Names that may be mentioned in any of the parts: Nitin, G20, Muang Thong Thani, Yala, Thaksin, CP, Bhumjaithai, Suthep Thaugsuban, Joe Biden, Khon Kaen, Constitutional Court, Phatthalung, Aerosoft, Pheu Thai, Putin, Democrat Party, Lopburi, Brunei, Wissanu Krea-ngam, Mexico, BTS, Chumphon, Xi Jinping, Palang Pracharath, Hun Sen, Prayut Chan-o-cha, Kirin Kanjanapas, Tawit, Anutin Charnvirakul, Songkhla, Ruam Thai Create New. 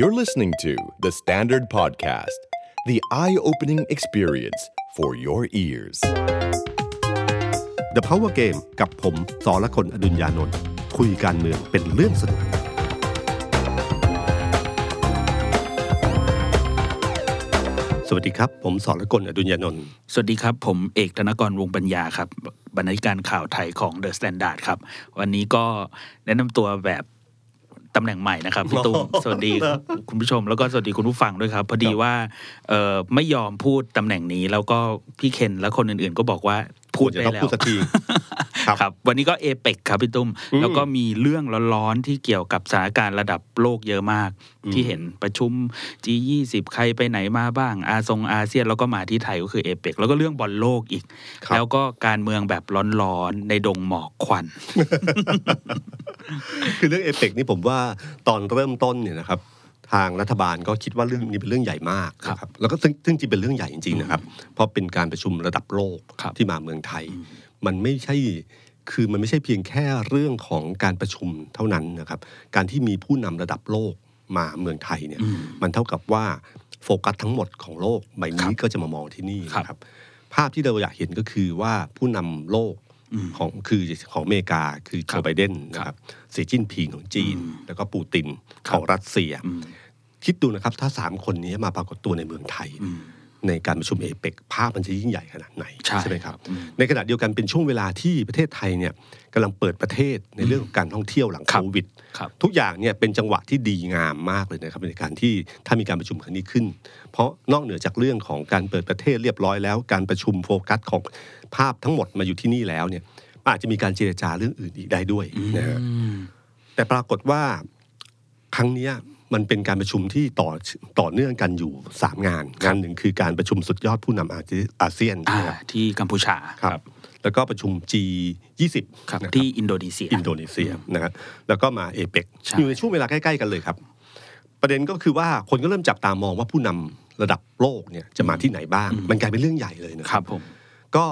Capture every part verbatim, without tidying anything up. You're listening to The Standard Podcast, the eye-opening experience for your ears. The Power Game กับผมสรคนอดุลยานนท์คุยการเมืองเป็นเรื่องสนุกสวัสดีครับผมสรกลอดุลยานนท์สวัสดีครับผมเอกธนกรวงปัญญาครับบรรณาธิการข่าวไทยของ The Standard ครับวันนี้ก็แนะนำตัวแบบตำแหน่งใหม่นะครับพี่ตูมสวัสดีคุณผู้ชมแล้วก็สวัสดีคุณผู้ฟังด้วยครับพอดีว่าเอ่อไม่ยอมพูดตำแหน่งนี้แล้วก็พี่เคนและคนอื่นๆก็บอกว่าพูดไปแล้วพูดสักทีครับวันนี้ก็ เอเปค ครับพี่ตุ้มแล้วก็มีเรื่องร้อนๆที่เกี่ยวกับสถานการณ์ระดับโลกเยอะมากที่เห็นประชุม จี ยี่สิบ ใครไปไหนมาบ้างอาทรงอาเซียนแล้วก็มาที่ไทยก็คือ เอเปค แล้วก็เรื่องบอลโลกอีกแล้วก็การเมืองแบบร้อนๆในดงหมอกควันคือเรื่อง เอเปค นี่ผมว่าตอนเริ่มต้นเนี่ยนะครับทางรัฐบาลก็คิดว่าเรื่องนี้เป็นเรื่องใหญ่มากครับแล้วก็ซึ่งจริงเป็นเรื่องใหญ่จริงๆนะครับเพราะเป็นการประชุมระดับโลกที่มาเมืองไทยมันไม่ใช่คือมันไม่ใช่เพียงแค่เรื่องของการประชุมเท่านั้นนะครับการที่มีผู้นำระดับโลกมาเมืองไทยเนี่ยมันเท่ากับว่าโฟกัสทั้งหมดของโลกใบนี้ก็จะมามองที่นี่นะครับภาพที่เราอยากเห็นก็คือว่าผู้นำโลกของคือของอเมริกาคือโจไบเดนนะครับสีจิ้นผิงของจีนแล้วก็ปูตินของรัสเซียคิดดูนะครับถ้าสามคนนี้มาปรากฏตัวในเมืองไทยในการประชุม เอเปค ภาพมันจะยิ่งใหญ่ขนาดไหนใช่ไหมครับในขณะเดียวกันเป็นช่วงเวลาที่ประเทศไทยเนี่ยกำลังเปิดประเทศในเรื่องของการท่องเที่ยวหลังโควิดทุกอย่างเนี่ยเป็นจังหวะที่ดีงามมากเลยนะครับในการที่ถ้ามีการประชุมครั้งนี้ขึ้นเพราะนอกเหนือจากเรื่องของการเปิดประเทศเรียบร้อยแล้วการประชุมโฟกัสของภาพทั้งหมดมาอยู่ที่นี่แล้วเนี่ยอาจจะมีการเจรจาเรื่องอื่นอีกได้ด้วยนะฮะแต่ปรากฏว่าครั้งนี้มันเป็นการประชุมที่ต่อต่อเนื่องกันอยู่สามงานงานหนึ่งคือการประชุมสุดยอดผู้นำอาเซียนที่กัมพูชาครับแล้วก็ประชุม จี ยี่สิบ ครับที่อินโดนีเซียอินโดนีเซียนะครับแล้วก็มา เอเปค อยู่ในช่วงเวลาใกล้ๆกันเลยครับประเด็นก็คือว่าคนก็เริ่มจับตามองว่าผู้นำระดับโลกเนี่ยจะมาที่ไหนบ้างมันกลายเป็นเรื่องใหญ่เลยนะครับผมก็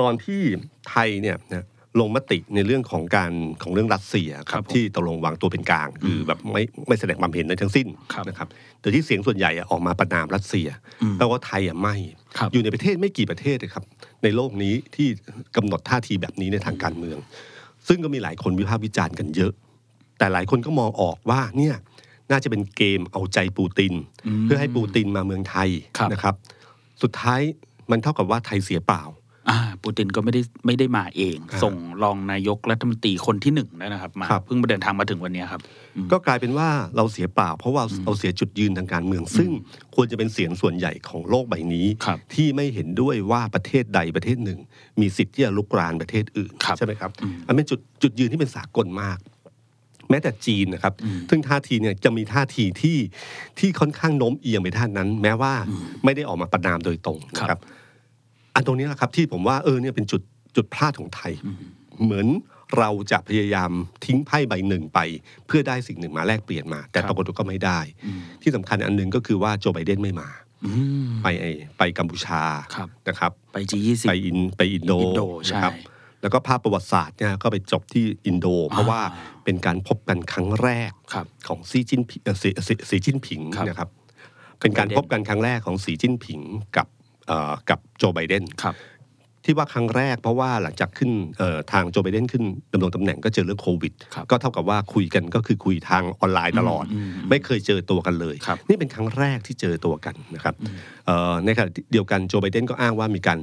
ตอนที่ไทยเนี่ยนะลงมติในเรื่องของการของเรื่องรัสเซียครับที่ตกลงวางตัวเป็นกลางคือแบบไม่ไม่แสดงความเห็นในทั้งสิ้นนะครับแต่ที่เสียงส่วนใหญ่ออกมาประนามรัสเซียแต่ว่าไทยอ่ะไม่อยู่ในประเทศไม่กี่ประเทศเลยครับในโลกนี้ที่กำหนดท่าทีแบบนี้ในทางการเมืองซึ่งก็มีหลายคนวิพากษ์วิจารณ์กันเยอะแต่หลายคนก็มองออกว่าเนี่ยน่าจะเป็นเกมเอาใจปูตินเพื่อให้ปูตินมาเมืองไทยนะครับสุดท้ายมันเท่ากับว่าไทยเสียเปล่าปูตินก็ไม่ได้ไม่ได้มาเองส่งรองนายกรัฐมนตรีคนที่หนึ่งนะครับมาเพิ่งมาเดินทางมาถึงวันนี้ครับก็กลายเป็นว่าเราเสียเปล่าเพราะว่าเราเสียจุดยืนทางการเมืองซึ่งควรจะเป็นเสียงส่วนใหญ่ของโลกใบนี้ที่ไม่เห็นด้วยว่าประเทศใดประเทศหนึ่งมีสิทธิ์ที่จะลุกรานประเทศอื่นใช่ไหมครับอันเป็นจุดจุดยืนที่เป็นสากลมากแม้แต่จีนนะครับซึ่งท่าทีเนี่ยจะมีท่าทีที่ที่ค่อนข้างโน้มเอียงไปท่านั้นแม้ว่าไม่ได้ออกมาประณามโดยตรงนะครับอันตรงนี้แหละครับที่ผมว่าเออเนี่ยเป็นจุดจุดพลาดของไทยเหมือนเราจะพยายามทิ้งไพ่ใบหนึ่งไปเพื่อได้สิ่งหนึ่งมาแลกเปลี่ยนมาแต่ปรากฏก็ไม่ได้ที่สำคัญอันนึงก็คือว่าโจไบเดนไม่มาไปไอไปกัมพูชานะครับไป จี ยี่สิบ ไปอินไปอินโดนะครับแล้วก็ภาพประวัติศาสตร์เนี่ยก็ไปจบที่อินโดเพราะว่าเป็นการพบกันครั้งแรกของซีจิ้นซีจิ้นผิงนะครับเป็นการพบกันครั้งแรกของซีจิ้นผิงกับกับโจไบเดนที่ว่าครั้งแรกเพราะว่าหลังจากขึ้นทางโจไบเดนขึ้นดำรงตำแหน่งก็เจอเรื่องโควิดก็เท่ากับว่าคุยกันก็คือคุยทางออนไลน์ตลอดไม่เคยเจอตัวกันเลยนี่เป็นครั้งแรกที่เจอตัวกันนะครับในขณะเดียวกันโจไบเดนก็อ้างว่ามีการ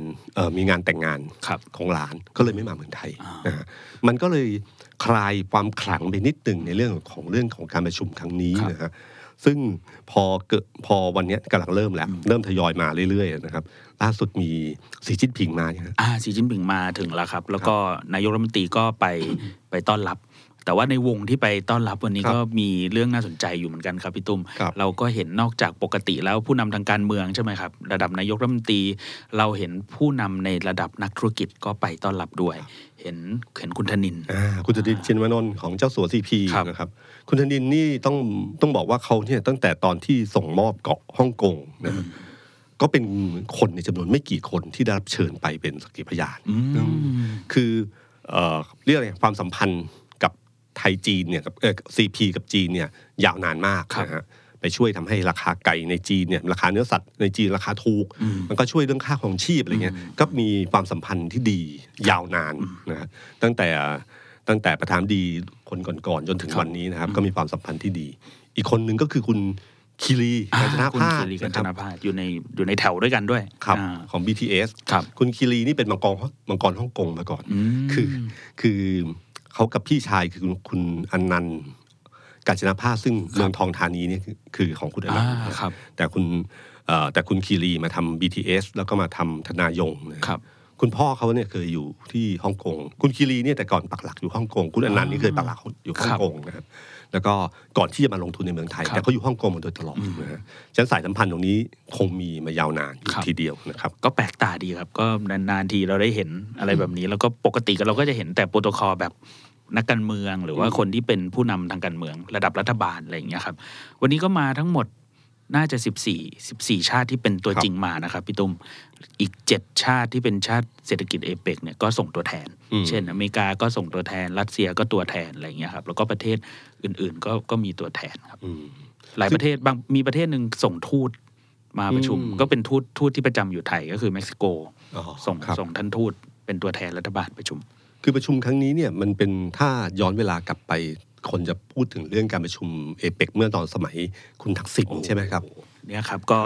มีงานแต่งงานของหลานก็เลยไม่มาเมืองไทยมันก็เลยคลายความขลังไปนิดนึงในเรื่องของเรื่องของการประชุมครั้งนี้นะฮะซึ่งพอเกิดพอวันนี้กำลังเริ่มแล้วเริ่มทยอยมาเรื่อยๆนะครับล่าสุดมีสีจิ้นผิงมาเนี่ยอ่าสีจิ้นผิงมาถึงแล้วครับแล้วก็นายกรัฐมนตรีก็ไปไปต้อนรับแต่ว่าในวงที่ไปต้อนรับวันนี้ก็มีเรื่องน่าสนใจอยู่เหมือนกันครับพี่ตุ้มเราก็เห็นนอกจากปกติแล้วผู้นำทางการเมืองใช่ไหมครับระดับนายกรัฐมนตรีเราเห็นผู้นำในระดับนักธุรกิจก็ไปต้อนรับด้วยเห็นเห็นคุณธนินอ่าคุณธนินเชียนวนนท์ของเจ้าสัว ซี พี นะครับคุณธนินนี่ต้องต้องบอกว่าเขาเนี่ยตั้งแต่ตอนที่ส่งมอบเกาะฮ่องกงนะก็เป็นคนในจำนวนไม่กี่คนที่ได้รับเชิญไปเป็นสักขีพยานคือเอ่อเรียกอะไรความสัมพันธ์ไทยจีนเนี่ยกับ ซี พี กับจีนเนี่ยยาวนานมากนะฮะไป ช่วยทำให้ราคาไก่ในจีนเนี่ยราคาเนื้อสัตว์ในจีนราคาถูกมันก็ช่วยเรื่องค่าของชีพอะไรเงี้ยก็มีความสัมพันธ์ที่ดียาวนานนะตั้งแต่ตั้งแต่ประธานดีคนก่อนๆจนถึงวันนี้นะครับก็มีความสัมพันธ์ที่ดีอีกคนนึงก็คือคุณคิรีกัญจนาภาสอยู่ในอยู่ในแถวด้วยกันด้วยของ บี ที เอส คุณคิรีนี่เป็นมังกรมังกรฮ่องกงมาก่อนคือคือเขากับพี่ชายคือคุณอนันต์กัญจนาภาสซึ่งเมืองทองธานีนี่คือของคุณอนันต์แต่คุณแต่คุณคิรีมาทำ บี ที เอส แล้วก็มาทำธนายงคุณพ่อเขาเนี่ยเคยอยู่ที่ฮ่องกงคุณคิรีเนี่ยแต่ก่อนปักหลักอยู่ฮ่องกงคุณอนันต์นี่เคยปักหลักอยู่ฮ่องกงนะครับแล้วก็ก่อนที่จะมาลงทุนในเมืองไทยแต่เขาอยู่ฮ่องกงมาโดยตลอดนะฮะฉะนั้นสายสัมพันธ์ตรงนี้คงมีมายาวนานทีเดียวนะครับก็แปลกตาดีครับก็นานๆทีเราได้เห็นอะไรแบบนี้แล้วก็ปกติเราก็จะเห็นแต่โปรโตคอลแบบนักการเมืองหรือว่าคนที่เป็นผู้นำทางการเมืองระดับรัฐบาลอะไรอย่างเงี้ยครับวันนี้ก็มาทั้งหมดน่าจะสิบสี่ สิบสี่ชาติที่เป็นตัวจริงมานะครับพี่ตุ้มอีกเจ็ดชาติที่เป็นชาติเศรษฐกิจ เอเปค เนี่ยก็ส่งตัวแทนเช่นอเมริกาก็ส่งตัวแทนรัสเซียก็ตัวแทนอะไรอย่างเงี้ยครับแล้วก็ประเทศอื่นๆก็ก็มีตัวแทนครับหลายประเทศบางมีประเทศนึงส่งทูตมาประชุมก็เป็นทูตทูตที่ประจำอยู่ไทยก็คือเม็กซิโกส่งส่งท่านทูตเป็นตัวแทนรัฐบาลประชุมคือประชุมครั้งนี้เนี่ยมันเป็นถ้าย้อนเวลากลับไปคนจะพูดถึงเรื่องการประชุม เอเปค เมื่อตอนสมัยคุณทักษิณใช่ไหมครับเนี่ยครับก็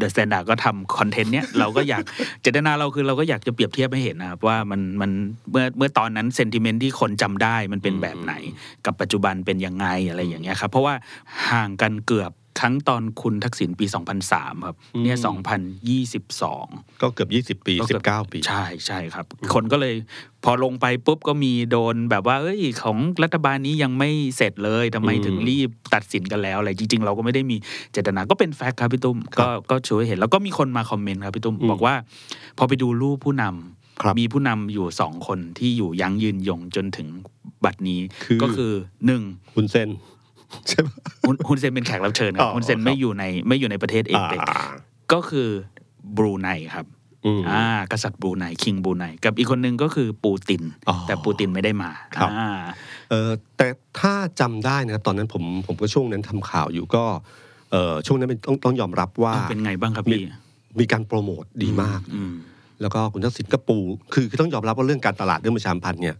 The Standard ก็ทำคอนเทนต์เนี้ย เราก็อยากเจตนาเราคือเราก็อยากจะเปรียบเทียบให้เห็นนะครับว่ามันมันเมื่อเมื่อตอนนั้นเซนติเมนต์ที่คนจำได้มันเป็นแบบไหนกับปัจจุบันเป็นยังไงอะไรอย่างเงี้ยครับเพราะว่าห่างกันเกือบครั้งตอนคุณทักษิณปีสองพันสามครับเนี่ยสองพันยี่สิบสองก็เกือบยี่สิบปีสิบเก้าปีใช่ใช่ครับคนก็เลยพอลงไปปุ๊บก็มีโดนแบบว่าเอ้ยของรัฐบาลนี้ยังไม่เสร็จเลยทำไมถึงรีบตัดสินกันแล้วอะไรจริงๆเราก็ไม่ได้มีเจตนาก็เป็นแฟกต์ครับพี่ตุ้มก็ก็ช่วยเห็นแล้วก็มีคนมาคอมเมนต์ครับพี่ตุ้มบอกว่าพอไปดูรูปผู้นำมีผู้นำอยู่สองคนที่อยู่ยั้งยืนยงจนถึงบัดนี้ก็คือหนึ่งคุณเซนฮุนเซนเป็นแขกรับเชิญครับฮุนเซนไม่อยู่ในไม่อยู่ในประเทศเอเปคก็คือบรูไนครับอ่ากษัตริย์บรูไนคิงบรูไนกับอีกคนนึงก็คือปูตินแต่ปูตินไม่ได้มาอ่าเออแต่ถ้าจำได้นะครับตอนนั้นผมผมก็ช่วงนั้นทำข่าวอยู่ก็เออช่วงนั้นเป็นต้องต้องยอมรับว่าเป็นไงบ้างครับพี่มีการโปรโมทดีมากแล้วก็คุณทักษิณก็ปูคือคือต้องยอมรับว่าเรื่องการตลาดเรื่องประชาสัมพันธ์เนี่ย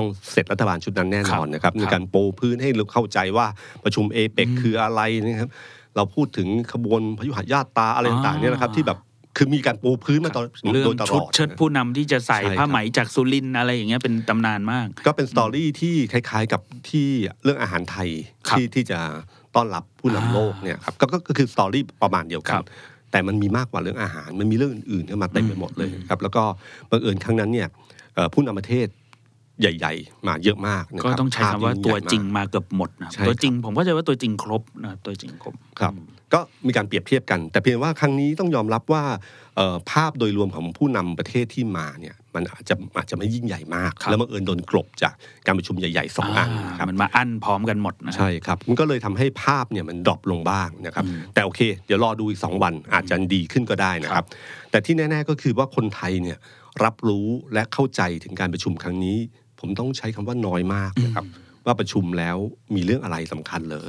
ต้องเสร็จรัฐบาลชุดนั้นแน่นอนนะครับมีการปูพื้นให้เราเข้าใจว่าประชุมเอเปคคืออะไรนะครับเราพูดถึงขบวนพยุหญาตราอะไรต่างๆเนี่ยนะครับที่แบบคือมีการปูพื้นมาตลอดเรื่องชุดเชิดผู้นำที่จะใส่ผ้าไหมจากสุรินทร์อะไรอย่างเงี้ยเป็นตำนานมากก็เป็นสตอรี่ที่คล้ายๆกับที่เรื่องอาหารไทยที่ที่จะต้อนรับผู้นำโลกเนี่ยครับก็ก็คือสตอรี่ประมาณเดียวกันแต่มันมีมากกว่าเรื่องอาหารมันมีเรื่องอื่นๆเข้ามาเต็มไปหมดเลยครับแล้วก็บังเอิญครั้งนั้นเนี่ยผู้นำประเทศใหญ่ๆมาเยอะมากก็ต้องใช้คำว่าตัวจริงมาเกือบหมดนะตัวจริงผมก็จะว่าตัวจริงครบนะตัวจริงครบครับก็มีการเปรียบเทียบกันแต่เพียงว่าครั้งนี้ต้องยอมรับว่าภาพโดยรวมของผู้นำประเทศที่มาเนี่ยมันอาจจะอาจจะไม่ยิ่งใหญ่มากแล้วมันเอิญโดนกลบจากการประชุมใหญ่ๆสองอันครับมันมาอั้นพร้อมกันหมดนะใช่ครับมันก็เลยทำให้ภาพเนี่ยมันดรอปลงบ้างนะครับแต่โอเคเดี๋ยวรอดูอีกสองวันอาจจะดีขึ้นก็ได้นะครับแต่ที่แน่ๆก็คือว่าคนไทยเนี่ยรับรู้และเข้าใจถึงการประชุมครั้งนี้ผมต้องใช้คำว่าน้อยมากนะครับว่าประชุมแล้วมีเรื่องอะไรสำคัญเหรอ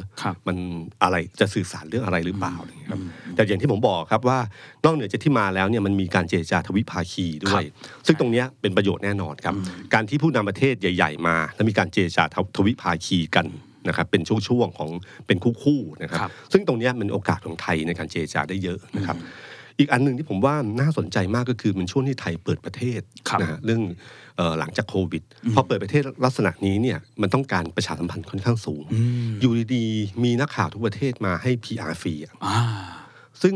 มันอะไรจะสื่อสารเรื่องอะไรหรือเปล่าครับแต่อย่างที่ผมบอกครับว่านอกเหนือจากที่มาแล้วเนี่ยมันมีการเจรจาทวิภาคีด้วยซึ่งตรงนี้เป็นประโยชน์แน่นอนครับการที่ผู้นำประเทศใหญ่ๆมาแล้วมีการเจรจาทวิภาคีกันนะครับเป็นช่วงๆของเป็นคู่ๆนะครับซึ่งตรงนี้มันโอกาสของไทยในการเจรจาได้เยอะนะครับอีกอันนึงที่ผมว่าน่าสนใจมากก็คือมันช่วงที่ไทยเปิดประเทศนะฮะเรื่องเอ่อหลังจากโควิดพอเปิดประเทศลักษณะนี้เนี่ยมันต้องการประชาสัมพันธ์ค่อนข้างสูงอยู่ดีๆมีนักข่าวทุกประเทศมาให้ พี อาร์ ฟรีอ่ะซึ่ง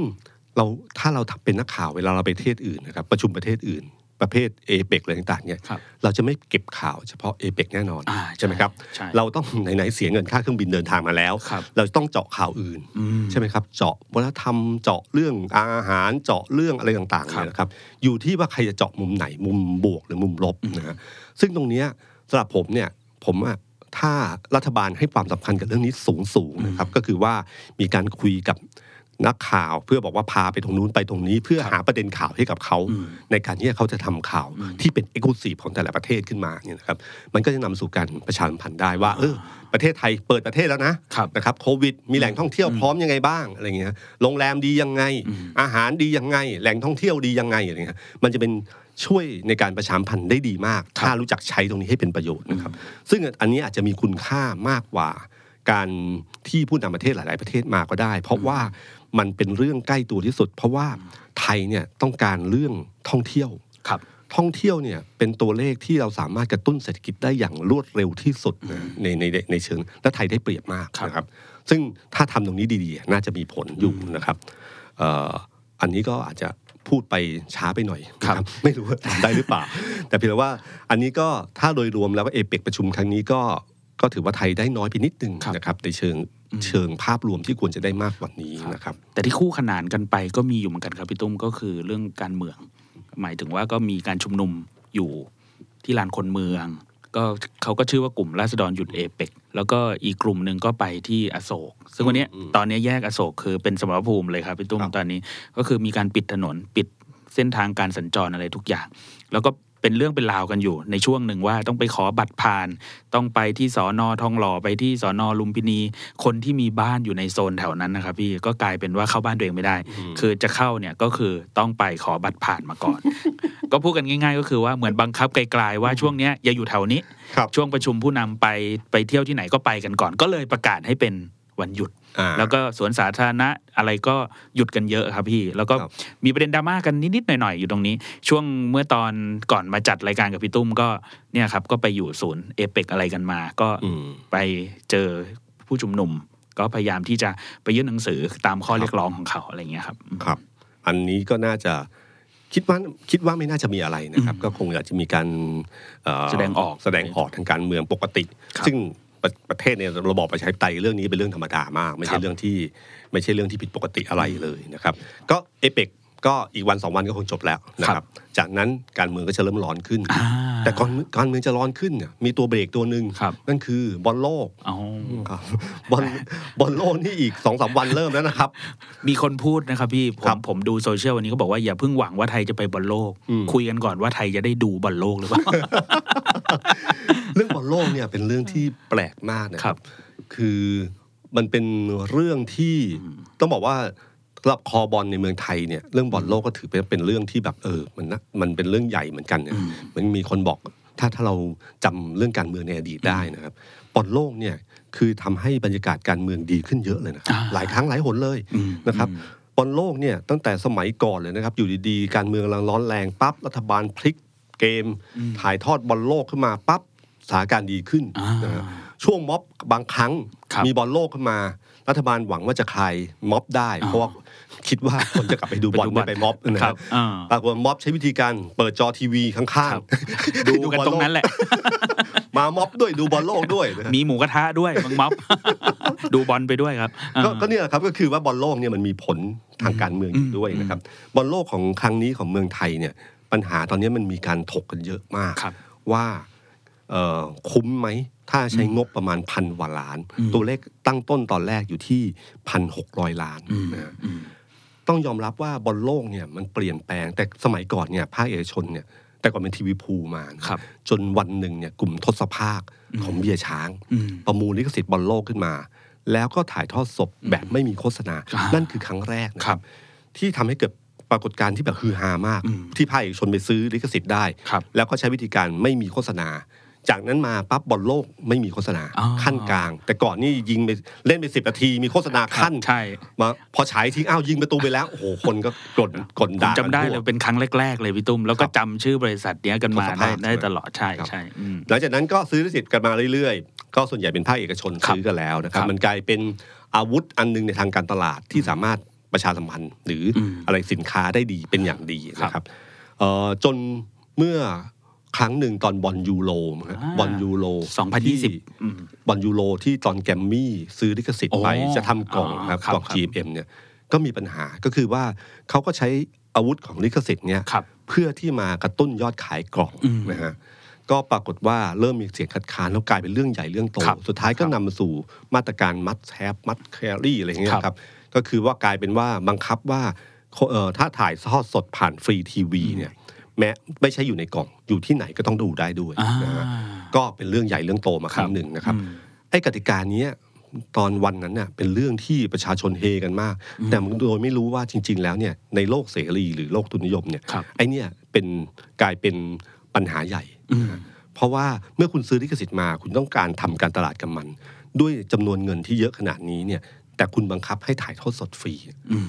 เราถ้าเราเป็นนักข่าวเวลาเราไปประเทศอื่นนะครับประชุมประเทศอื่นประเภท เอเปค อะไรต่างๆเนี่ยเราจะไม่เก็บข่าวเฉพาะ เอเปค แน่นอนใช่ไหมครับเราต้องไหนๆเสียเงินค่าเครื่องบินเดินทางมาแล้วเราต้องเจาะข่าวอื่นใช่ไหมครับเจาะวัฒนธรรมเจาะเรื่องอาหารเจาะเรื่องอะไรต่างๆเนี่ยนะครับอยู่ที่ว่าใครจะเจาะมุมไหนมุมบวกหรือมุมลบนะฮะซึ่งตรงนี้สำหรับผมเนี่ยผมอะถ้ารัฐบาลให้ความสำคัญกับเรื่องนี้สูงๆนะครับก็คือว่ามีการคุยกับ นักข่าวเพื่อบอกว่าพาไปตรงนู้นไปตรงนี้เพื่อหาประเด็นข่าวให้กับเขาในการที่เขาจะทำข่าวที่เป็นเอกลักษณ์ของแต่ละประเทศขึ้นมาเนี่ยนะครับมันก็จะนำสู่การประชาสัมพันธ์ได้ว่าเออประเทศไทยเปิดประเทศแล้วนะนะครับโควิดมีแหล่งท่องเที่ยวพร้อมยังไงบ้างอะไรเงี้ยโรงแรมดียังไงอาหารดียังไงแหล่งท่องเที่ยวดียังไงอะไรเงี้ยมันจะเป็นช่วยในการประชาสัมพันธ์ได้ดีมากถ้ารู้จักใช้ตรงนี้ให้เป็นประโยชน์นะครับซึ่งอันนี้อาจจะมีคุณค่ามากกว่าการที่ผู้นำประเทศหลายๆประเทศมาก็ได้เพราะว่ามันเป็นเรื่องใกล้ตัวที่สุดเพราะว่าไทยเนี่ยต้องการเรื่องท่องเที่ยวท่องเที่ยวเนี่ยเป็นตัวเลขที่เราสามารถกระตุ้นเศรษฐกิจได้อย่างรวดเร็วที่สุดในในในเชิงและไทยได้เปรียบมากนะครับซึ่งถ้าทำตรงนี้ดีๆน่าจะมีผลอยู่นะครับอันนี้ก็อาจจะพูดไปช้าไปหน่อยครับไม่รู้ว่าทำได้หรือเปล่าแต่เพียงแต่ว่าอันนี้ก็ถ้าโดยรวมแล้วว่าเอเปกประชุมครั้งนี้ก็ก็ถือว่าไทยได้น้อยไปนิดนึงนะครับในเชิงเชิงภาพรวมที่ควรจะได้มากกว่านี้นะครับแต่ที่คู่ขนานกันไปก็มีอยู่เหมือนกันครับพี่ตุ้มก็คือเรื่องการเมืองหมายถึงว่าก็มีการชุมนุมอยู่ที่ลานคนเมืองก็เขาก็ชื่อว่ากลุ่มราษฎรหยุดเอเปกแล้วก็อีกกลุ่มนึงก็ไปที่อโศกซึ่งวันนี้ตอนนี้แยกอโศกคือเป็นสมรภูมิเลยครับพี่ตุ้มตอนนี้ก็คือมีการปิดถนนปิดเส้นทางการสัญจรอะไรทุกอย่างแล้วก็เป็นเรื่องเป็นราวกันอยู่ในช่วงหนึ่งว่าต้องไปขอบัตรผ่านต้องไปที่สน.ทองหล่อไปที่สน.ลุมพินีคนที่มีบ้านอยู่ในโซนแถวนั้นนะครับพี่ก็กลายเป็นว่าเข้าบ้านตัวเองไม่ได้คือจะเข้าเนี่ยก็คือต้องไปขอบัตรผ่านมาก่อน ก็พูดกันง่ายๆก็คือว่าเหมือนบังคับไกลๆว่าช่วงเนี้ยอย่าอยู่แถวนี้ช่วงประชุมผู้นำไปไปเที่ยวที่ไหนก็ไปกันก่อนก็เลยประกาศให้เป็นวันหยุดแล้วก็สวนสาธารณะอะไรก็หยุดกันเยอะครับพี่แล้วก็มีประเด็นดราม่ากันนิดๆหน่อยๆอยู่ตรงนี้ช่วงเมื่อตอนก่อนมาจัดรายการกับพี่ตุ้มก็เนี่ยครับก็ไปอยู่ศูนย์เอเปกอะไรกันมาก็ไปเจอผู้ชุมนุมก็พยายามที่จะไปยื่นหนังสือตามข้อเรียกร้องของเขาอะไรเงี้ยครับครับอันนี้ก็น่าจะคิดว่าคิดว่าไม่น่าจะมีอะไรนะครับก็คงอาจจะมีการแสดงออกแสดงออกทางการเมืองปกติซึ่งประเทศในระบอบประชาธิปไตยเรื่องนี้เป็นเรื่องธรรมดามากไม่ใช่เรื่องที่ไม่ใช่เรื่องที่ผิดปกติอะไรเลยนะครับก็เอเปกก็อีกวันสองวันก็คงจบแล้วนะครับจากนั้นการเมืองก็จะเริ่มร้อนขึ้นแต่ก่อนการเมืองจะร้อนขึ้นมีตัวเบรกตัวนึงนั่นคือบอลโลกบอลบอลโลกนี่อีก สองสาม วันเริ่มแล้วนะครับมีคนพูดนะครับพี่ผมผมดูโซเชียลวันนี้ก็บอกว่าอย่าเพิ่งหวังว่าไทยจะไปบอลโลกคุยกันก่อนว่าไทยจะได้ดูบอลโลกหรือเปล่าเรื่องบอลโลกเนี่ยเป็นเรื่องที่แปลกมากนะครับคือมันเป็นเรื่องที่ต้องบอกว่าสำหรับคอบอลในเมืองไทยเนี่ยเรื่องบอลโลกก็ถือเป็นเรื่องที่แบบเออมันนะมันเป็นเรื่องใหญ่เหมือนกันเนี่ยมันมีคนบอกถ้าถ้าเราจำเรื่องการเมืองในอดีตได้นะครับบอลโลกเนี่ยคือทำให้บรรยากาศการเมืองดีขึ้นเยอะเลยนะครับหลายครั้งหลายหนเลยนะครับบอลโลกเนี่ยตั้งแต่สมัยก่อนเลยนะครับอยู่ดีๆการเมืองกำลังร้อนแรงปั๊บรัฐบาลพลิกเกมถ่ายทอดบอลโลกขึ้นมาปั๊บสถานการณ์ดีขึ้นนะช่วงม็อบบางครั้งมีบอลโลกขึ้นมารัฐบาลหวังว่าจะคลายม็อบได้เพราะว่าคิดว่าคนจะกลับไปดูบอลไม่ไปม็อบนะครับปรากฏม็อบใช้วิธีการเปิดจอทีวีข้างๆดูกันตรงนั้นแหละมาม็อบด้วยดูบอลโลกด้วยมีหมูกระทะด้วยบางม็อบดูบอลไปด้วยครับก็เนี่ยครับก็คือว่าบอลโลกเนี่ยมันมีผลทางการเมืองด้วยนะครับบอลโลกของครั้งนี้ของเมืองไทยเนี่ยปัญหาตอนนี้มันมีการถกกันเยอะมากว่าคุ้มไหมถ้าใช้งบประมาณพันกว่าล้านตัวเลขตั้งต้นตอนแรกอยู่ที่ หนึ่งพันหกร้อย ล้านนะต้องยอมรับว่าบอลโลกเนี่ยมันเปลี่ยนแปลงแต่สมัยก่อนเนี่ยภาคเอกชนเนี่ยแต่ก่อนเป็นทีวีพูมาจนวันหนึ่งเนี่ยกลุ่มทศภาคของเบียร์ช้างประมูลลิขสิทธิ์บอลโลกขึ้นมาแล้วก็ถ่ายทอดสดแบบไม่มีโฆษณานั่นคือครั้งแรกนะครับที่ทำให้เกิดปรากฏการณ์ที่แบบฮือฮามากที่ภาคเอกชนไปซื้อลิขสิทธิ์ได้แล้วก็ใช้วิธีการไม่มีโฆษณาจากนั้นมาปั๊บบอลโลกไม่มีโฆษณาขั้นกลางแต่ก่อนนี่ยิงไปเล่นไปสิบนาทีมีโฆษณาขั้นใช่มาพอฉายทิ้งอ้าวยิงประตูไปแล้วโอ้โหคนก็กดกดด่าจำได้เลยเป็นครั้งแรกๆเลยพี่ตุ้มแล้วก็จำชื่อบริษัทเนี้ยกันมาได้ได้ตลอดใช่ใช่หลังจากนั้นก็ซื้อลิขสิทธิ์กันมาเรื่อยๆก็ส่วนใหญ่เป็นภาคเอกชนซื้อกันแล้วนะครับมันกลายเป็นอาวุธอันนึงในทางการตลาดที่สามารถประชาสัมพันธ์หรืออะไรสินค้าได้ดีเป็นอย่างดีนะครับจนเมื่อครั้งหนึ่งตอนบอลยูโรครับบอลยูโรสองพันยี่สิบบอลยูโรที่ตอนแกรมมี่ซื้อลิขสิทธิ์ไปจะทำกล่องครับกล่อง จี เอ็ม เอ็ม เนี่ยก็มีปัญหาก็คือว่าเขาก็ใช้อาวุธของลิขสิทธิ์เนี่ยเพื่อที่มากระตุ้นยอดขายกล่องนะฮะ ก็ปรากฏว่าเริ่มมีเสียงคัดค้านแล้วกลายเป็นเรื่องใหญ่เรื่องโตสุดท้ายก็นำมาสู่มาตรการมัดแทบมัดแคลรี่อะไรอย่างเงี้ยครับก็คือว่ากลายเป็นว่าบังคับว่าถ้าถ่ายทอดสดผ่านฟรีทีวีเนี่ยแม้ไม่ใช่อยู่ในกล่องอยู่ที่ไหนก็ต้องดูได้ด้วยนะฮะก็เป็นเรื่องใหญ่เรื่องโตมาครั้งหนึ่งนะครับไอ้กติกานี้ตอนวันนั้นน่ะเป็นเรื่องที่ประชาชนเฮกันมากแต่โดยไม่รู้ว่าจริงๆแล้วเนี่ยในโลกเสรีหรือโลกทุนนิยมเนี่ยไอ้นี่เป็นกลายเป็นปัญหาใหญ่เพราะว่าเมื่อคุณซื้อลิขสิทธิ์มาคุณต้องการทำการตลาดกับมันด้วยจำนวนเงินที่เยอะขนาดนี้เนี่ยแต่คุณบังคับให้ถ่ายทอดสดฟรี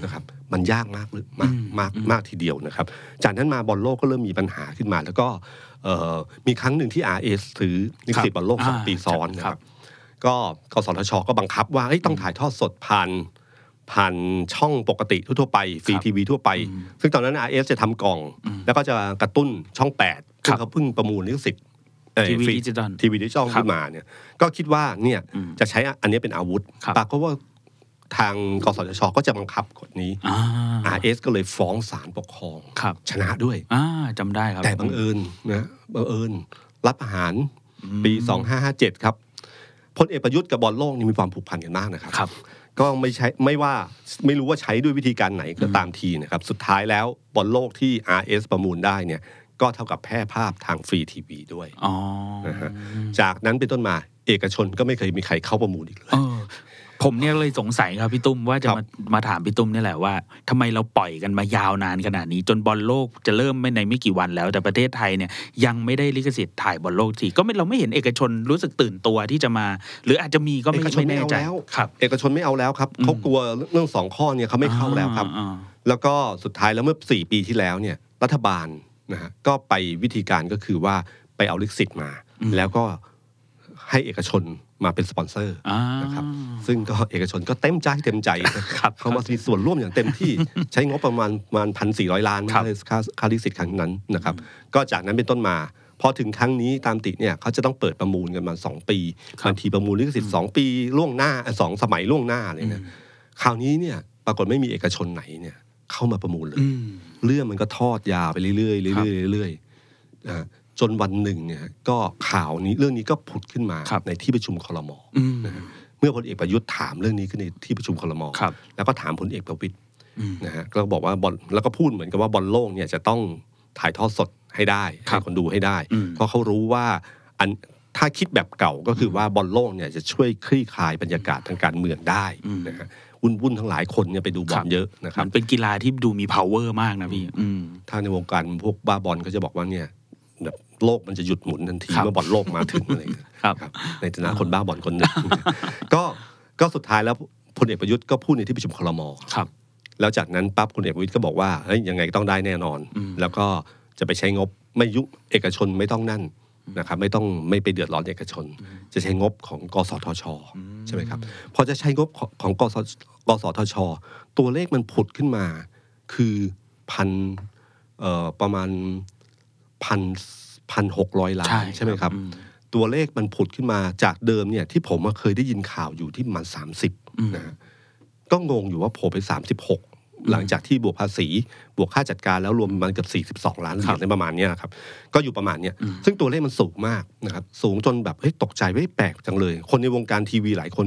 นะครับมันยากมากเลยมากมากมากทีเดียวนะครับจากนั้นมาบอลโลกก็เริ่มมีปัญหาขึ้นมาแล้วก็มีครั้งหนึ่งที่ อาร์ เอ ซื้อลิขสิทธิ์บอลโลกสองปีซ้อนนะครับก็กสทช.ก็บังคับว่าต้องถ่ายทอดสดผ่านผ่านช่องปกติทั่วไปฟรีทีวีทั่วไปซึ่งตอนนั้น อาร์ เอ จะทำกล่องแล้วก็จะกระตุ้นช่องแปดซึ่งเขาเพิ่งประมูลลิขสิทธิ์ทีวีดิจิตอลทีวีดิจิตอลขึ้นมาเนี่ยก็คิดว่าเนี่ยจะใช้อันนี้เป็นอาวุธปรากฏว่าทางกสทช.ก็จะบังคับกฎนี้ อาร์ เอส ก็เลยฟ้องศาลปกครองชนะด้วยจำได้ครับแต่บังเอิญนะบังเอิญรัฐประหารปีสองพันห้าร้อยห้าสิบเจ็ดครับพลเอกประยุทธ์กับบอลโลกนี่มีความผูกพันกันมากนะครับก็ไม่ใช่ไม่ว่าไม่รู้ว่าใช้ด้วยวิธีการไหนก็ตามทีนะครับสุดท้ายแล้วบอลโลกที่ อาร์ เอส ประมูลได้เนี่ยก็เท่ากับแพร่ภาพทางฟรีทีวีด้วยนะฮะจากนั้นเป็นต้นมาเอกชนก็ไม่เคยมีใครเข้าประมูลอีกเลยผมเนี่ยเลยสงสัยครับพี่ตุ้มว่าจะมามาถามพี่ตุ้มนี่แหละว่าทำไมเราปล่อยกันมายาวนานขนาดนี้จนบอลโลกจะเริ่มไม่ในไม่กี่วันแล้วแต่ประเทศไทยเนี่ยยังไม่ได้ลิขสิทธิ์ถ่ายบอลโลกทีก็ไม่เราไม่เห็นเอกชนรู้สึกตื่นตัวที่จะมาหรืออาจจะมีก็ไม่ไม่แน่ใจครับเอกชนไม่เอาแล้วครับเขากลัวเรื่องสองข้อเนี่ยเขาไม่เข้าแล้วครับแล้วก็สุดท้ายแล้วเมื่อสี่ปีที่แล้วเนี่ยรัฐบาลนะฮะก็ไปวิธีการก็คือว่าไปเอาลิขสิทธิ์มาแล้วก็ให้เอกชนมาเป็นสปอนเซอร์นะครับซึ่งก็เอกชนก็เต็มใจเต็มใจเขามามีส่วนร่วมอย่างเต็มที่ใช้งบประมาณประมาณ หนึ่งพันสี่ร้อย ล้านเลยค่าลิขสิทธิ์ครั้งนั้นนะครับก็จากนั้นเป็นต้นมาพอถึงครั้งนี้ตามติเนี่ยเขาจะต้องเปิดประมูลกันมาสองปีบางทีประมูลลิขสิทธิ์สองปีล่วงหน้าสองสมัยล่วงหน้าเลยนะคราวนี้เนี่ยปรากฏไม่มีเอกชนไหนเนี่ยเข้ามาประมูลเลยเรื่องมันก็ทอดยาวไปเรื่อยๆเรื่อยๆเรื่อยๆนะจนวันหนึ่งเนี่ยก็ข่าวนี้เรื่องนี้ก็ผุดขึ้นมาในที่ประชุมครม.นะฮะเมื่อพลเอกประยุทธ์ถามเรื่องนี้ขึ้นในที่ประชุมครม.แล้วก็ถามพลเอกประวิตรนะฮะก็บอกว่าบอลแล้วก็พูดเหมือนกับว่าบอลโลกเนี่ยจะต้องถ่ายทอดสดให้ได้ให้คนดูให้ได้เพราะเขารู้ว่าอันถ้าคิดแบบเก่าก็คือว่าบอลโลกเนี่ยจะช่วยคลี่คลายบรรยากาศทางการเมืองได้นะฮะวุ่นๆทั้งหลายคนเนี่ยไปดูบอลเยอะนะครับมันเป็นกีฬาที่ดูมี power มากนะพี่ถ้าในวงการพวกบ้าบอลก็จะบอกว่าเนี่ยโลกมันจะหยุดหมุนทันทีเมื่อบอลโลกมาถึงอะไรอย่างเงี้ยในฐานะคนบ้าบอลคนหนึ่งก็ก็สุดท้ายแล้วพลเอกประยุทธ์ก็พูดในที่ประชุมครม.แล้วจากนั้นปั๊บพลเอกประวิตรก็บอกว่าเฮ้ยยังไงต้องได้แน่นอนแล้วก็จะไปใช้งบไม่ยุบเอกชนไม่ต้องนั่นนะครับไม่ต้องไม่ไปเดือดร้อนเอกชนจะใช้งบของกสทช.ใช่ไหมครับพอจะใช้งบของกสทช.ตัวเลขมันผุดขึ้นมาคือพันประมาณพันพันหกร้อยล้านใช่ไหมครับตัวเลขมันผุดขึ้นมาจากเดิมเนี่ยที่ผมเคยได้ยินข่าวอยู่ที่มันสามสิบนะก็งงอยู่ว่าโผล่ไปสามสิบหกหลังจากที่บวกภาษีบวกค่าจัดการแล้วรวมมันเกือบสี่สิบสองล้านเหรียญในประมาณนี้นะครับก็อยู่ประมาณนี้ซึ่งตัวเลขมันสูงมากนะครับสูงจนแบบเฮ้ยตกใจไม่แปลกจังเลยคนในวงการทีวีหลายคน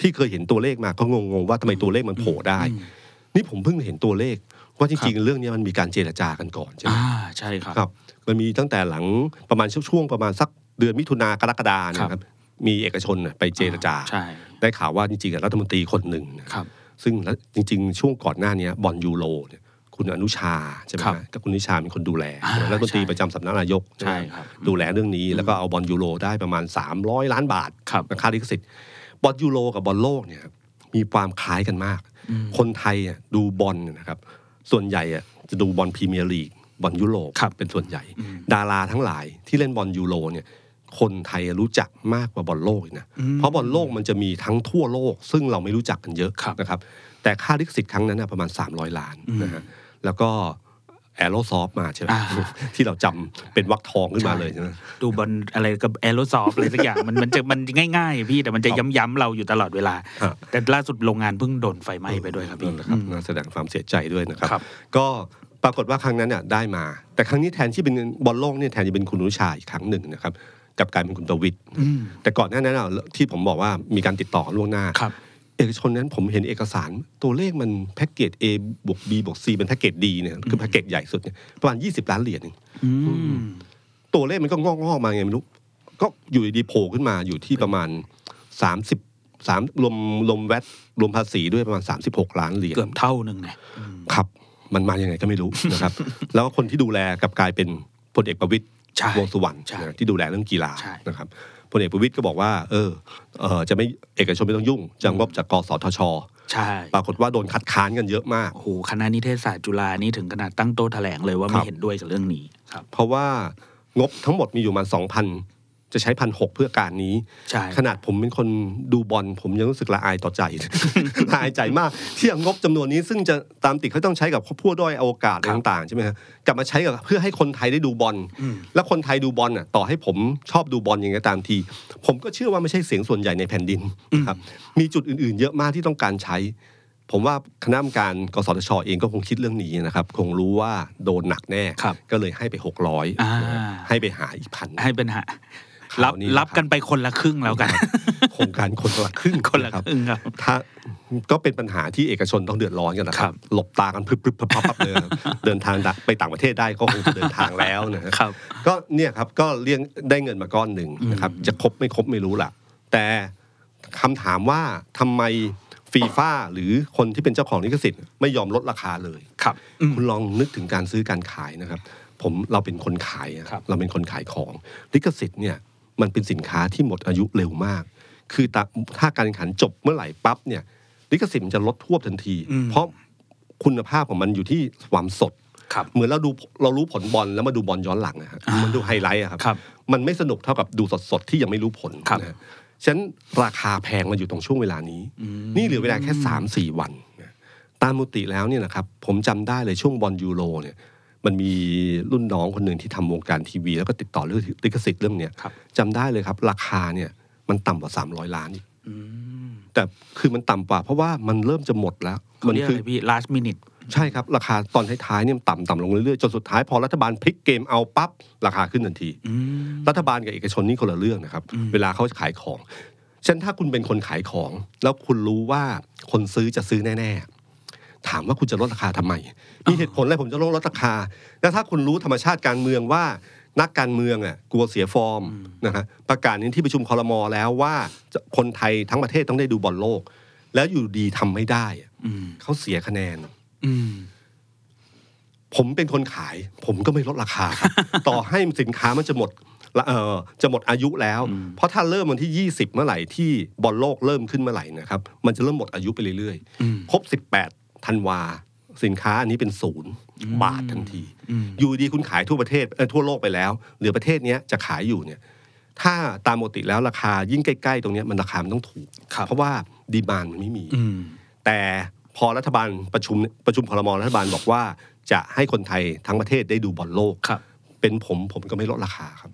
ที่เคยเห็นตัวเลขมาก็งงๆว่าทำไมตัวเลขมันโผล่ได้นี่ผมเพิ่งเห็นตัวเลขว่าจริงๆเรื่องนี้มันมีการเจรจากันก่อนใช่ไหมใช่ครับมันมีตั้งแต่หลังประมาณช่วงประมาณสักเดือนมิถุนายนกรกฎาคมนะครับมีเอกชนไปเจรจาได้ข่าวว่าจริงๆรัฐมนตรีคนหนึ่งซึ่งจริงๆช่วงก่อนหน้านี้บอลยูโรเนี่ยคุณอนุชาใช่ไหมกับคุณอนุชาเป็นคนดูแลรัฐมนตรีประจำสำนักนายกดูแลเรื่องนี้แล้วก็เอาบอลยูโรได้ประมาณสามร้อยล้านบาทค่าลิขสิทธิ์บอลยูโรกับบอลโลกเนี่ยมีความคล้ายกันมากคนไทยดูบอลนะครับส่วนใหญ่จะดูบอลพรีเมียร์ลีกบอลยูโรเป็นส่วนใหญ่ดาราทั้งหลายที่เล่นบอลยูโรเนี่ยคนไทยรู้จักมากกว่าบอลโลกนะเพราะบอลโลกมันจะมีทั้งทั่วโลกซึ่งเราไม่รู้จักกันเยอะนะครับแต่ค่าลิขสิทธิ์ครั้งนั้นประมาณสามร้อยล้านนะฮะแล้วก็แอโรซอฟมาใช่ไหมที่เราจำเป็นวักทองขึ้นมาเลยใช่ไหมดูบอลอะไรกับแอโรซอฟอะไรสักอย่างมันมันจะมันง่ายๆพี่แต่มันจะย้ำๆเราอยู่ตลอดเวลาแต่ล่าสุดโรงงานเพิ่งโดนไฟไหม้ไปด้วยครับพี่แสดงความเสียใจด้วยนะครับก็ ปรากฏว่าครั้งนั้นน่ะได้มาแต่ครั้งนี้แทนที่เป็นบอลโลกเนี่ยแทนจะเป็นคุณอนุชาอีกครั้งหนึ่งนะครับกับการเป็นคุณตวิทย์แต่ก่อนหน้านั้นที่ผมบอกว่ามีการติดต่อล่วงหน้าเอกชนนั้นผมเห็นเอกสารตัวเลขมันแพ็กเกจ A บวก B บวก C เป็นแพ็กเกจ D เนี่ยคือแพ็กเกจใหญ่สุดเนี่ยประมาณยี่สิบล้านเหรียญนึงตัวเลขมันก็งอกๆมาไงไม่รู้ก็อยู่ดีโผล่ขึ้นมาอยู่ที่ประมาณสามสิบสามรวมรวมแวตรวมภาษีด้วยประมาณสามสิบหกล้านเหรียญเกือบเท่านึงนะครับมันมาอย่างไรก็ไม่รู้นะครับแล้วคนที่ดูแลกับกลายเป็นพลเอกประวิตรวงษ์สุวรรณที่ดูแลเรื่องกีฬานะครับพลเอกประวิตรก็บอกว่าเออเออจะไม่เอกชนไม่ต้องยุ่งจังงบจากกสทช.ใช่ปรากฏว่าโดนคัดค้านกันเยอะมากโอ้โหคณะนิเทศศาสตร์จุฬานี่ถึงขนาดตั้งโต๊ะแถลงเลยว่าไม่เห็นด้วยกับเรื่องนี้ครับเพราะว่างบทั้งหมดมีอยู่มาสองพันจะใช้พันหกเพื่อการนี้ขนาดผมเป็นคนดูบอลผมยังรู้สึกละอายต่อใจละอายใจมากที่เอางบจำนวนนี้ซึ่งจะตามติดเขาต้องใช้กับผู้ด้อยโอกาสต่างๆใช่ไหมครับกลับมาใช้กับเพื่อให้คนไทยได้ดูบอลและคนไทยดูบอลน่ะต่อให้ผมชอบดูบอลอย่างไรตามทีผมก็เชื่อว่าไม่ใช่เสียงส่วนใหญ่ในแผ่นดินครับมีจุดอื่นๆเยอะมากที่ต้องการใช้ผมว่าคณะกรรมการกสทช.เองก็คงคิดเรื่องนี้นะครับคงรู้ว่าโดนหนักแน่ก็เลยให้ไปหกร้อยให้ไปหาอีกพันให้เป็นหารับรับกันไปคนละครึ่งแล้วกันโครงการคนละครึ่งคนละครึ่งครับถ้าก็เป็นปัญหาที่เอกชนต้องเดือดร้อนกันนะครับหลบตากันพึบพึบพับพับเลยเดินทางไปต่างประเทศได้ก็คงเดินทางแล้วนะครับก็เนี่ยครับก็เลี้ยงได้เงินมาก้อนหนึ่งนะครับจะครบไม่ครบไม่รู้ล่ะแต่คำถามว่าทำไมฟีฟ่าหรือคนที่เป็นเจ้าของลิขสิทธิ์ไม่ยอมลดราคาเลยครับคุณลองนึกถึงการซื้อการขายนะครับผมเราเป็นคนขายเราเป็นคนขายของลิขสิทธิ์เนี่ยมันเป็นสินค้าที่หมดอายุเร็วมากคือถ้าการแข่งขันจบเมื่อไหร่ปั๊บเนี่ยลิขสิทธิ์มันจะลดทวบทันทีเพราะคุณภาพของมันอยู่ที่ความสดเหมือนเราดูเรารู้ผลบอลแล้วมาดูบอลย้อนหลังนะครับมันดูไฮไลท์ครับมันไม่สนุกเท่ากับดูสดๆที่ยังไม่รู้ผลนะฉะนั้นราคาแพงมันอยู่ตรงช่วงเวลานี้นี่เหลือเวลาแค่ สามถึงสี่ วันตามปกติแล้วเนี่ยนะครับผมจำได้เลยช่วงบอลยูโรเนี่ยมันมีรุ่นน้องคนหนึ่งที่ทำวงการทีวีแล้วก็ติดต่อเรื่องลิขสิทธิ์เรื่องเนี้ยจำได้เลยครับราคาเนี่ยมันต่ำกว่าสามร้อยล้านแต่คือมันต่ำกว่าเพราะว่ามันเริ่มจะหมดแล้วมันคือพี่ last minute ใช่ครับราคาตอนท้ายๆเนี่ยต่ำต่ำลงเรื่อยๆจนสุดท้ายพอรัฐบาลพลิกเกมเอาปั๊บราคาขึ้นทันทีรัฐบาลกับเอกชนนี่คนละเรื่องนะครับเวลาเขาขายของฉะนั้นถ้าคุณเป็นคนขายของแล้วคุณรู้ว่าคนซื้อจะซื้อแน่ๆถามว่าคุณจะลดราคาทำไมมีเหตุผลอะไรผมจะลดราคาแล้วถ้าคุณรู้ธรรมชาติการเมืองว่านักการเมืองอ่ะกลัวเสียฟอร์มนะฮะประกาศในที่ประชุมครม.แล้วว่าคนไทยทั้งประเทศต้องได้ดูบอลโลกแล้วอยู่ดีทำไม่ได้เขาเสียคะแนนผมเป็นคนขายผมก็ไม่ลดราคาครับ ต่อให้สินค้ามันจะหมดเอ่อจะหมดอายุแล้วเพราะถ้าเริ่มวันที่ยี่สิบเมื่อไหร่ที่บอลโลกเริ่มขึ้นเมื่อไหร่นะครับมันจะเริ่มหมดอายุไปเรื่อยๆครบสิบแปดธันวาสินค้าอันนี้เป็นศูนย์บาททันทีอยู่ดีคุณขายทั่วประเทศทั่วโลกไปแล้วเหลือประเทศนี้จะขายอยู่เนี่ยถ้าตามปกติแล้วราคายิ่งใกล้ๆตรงนี้มันราคามันต้องถูกเพราะว่าดีมานด์มันไม่มีแต่พอรัฐบาลประชุมประชุมครม.รัฐบาลบอกว่าจะให้คนไทยทั้งประเทศได้ดูบอลโลกเป็นผมผมก็ไม่ลดราคาครับ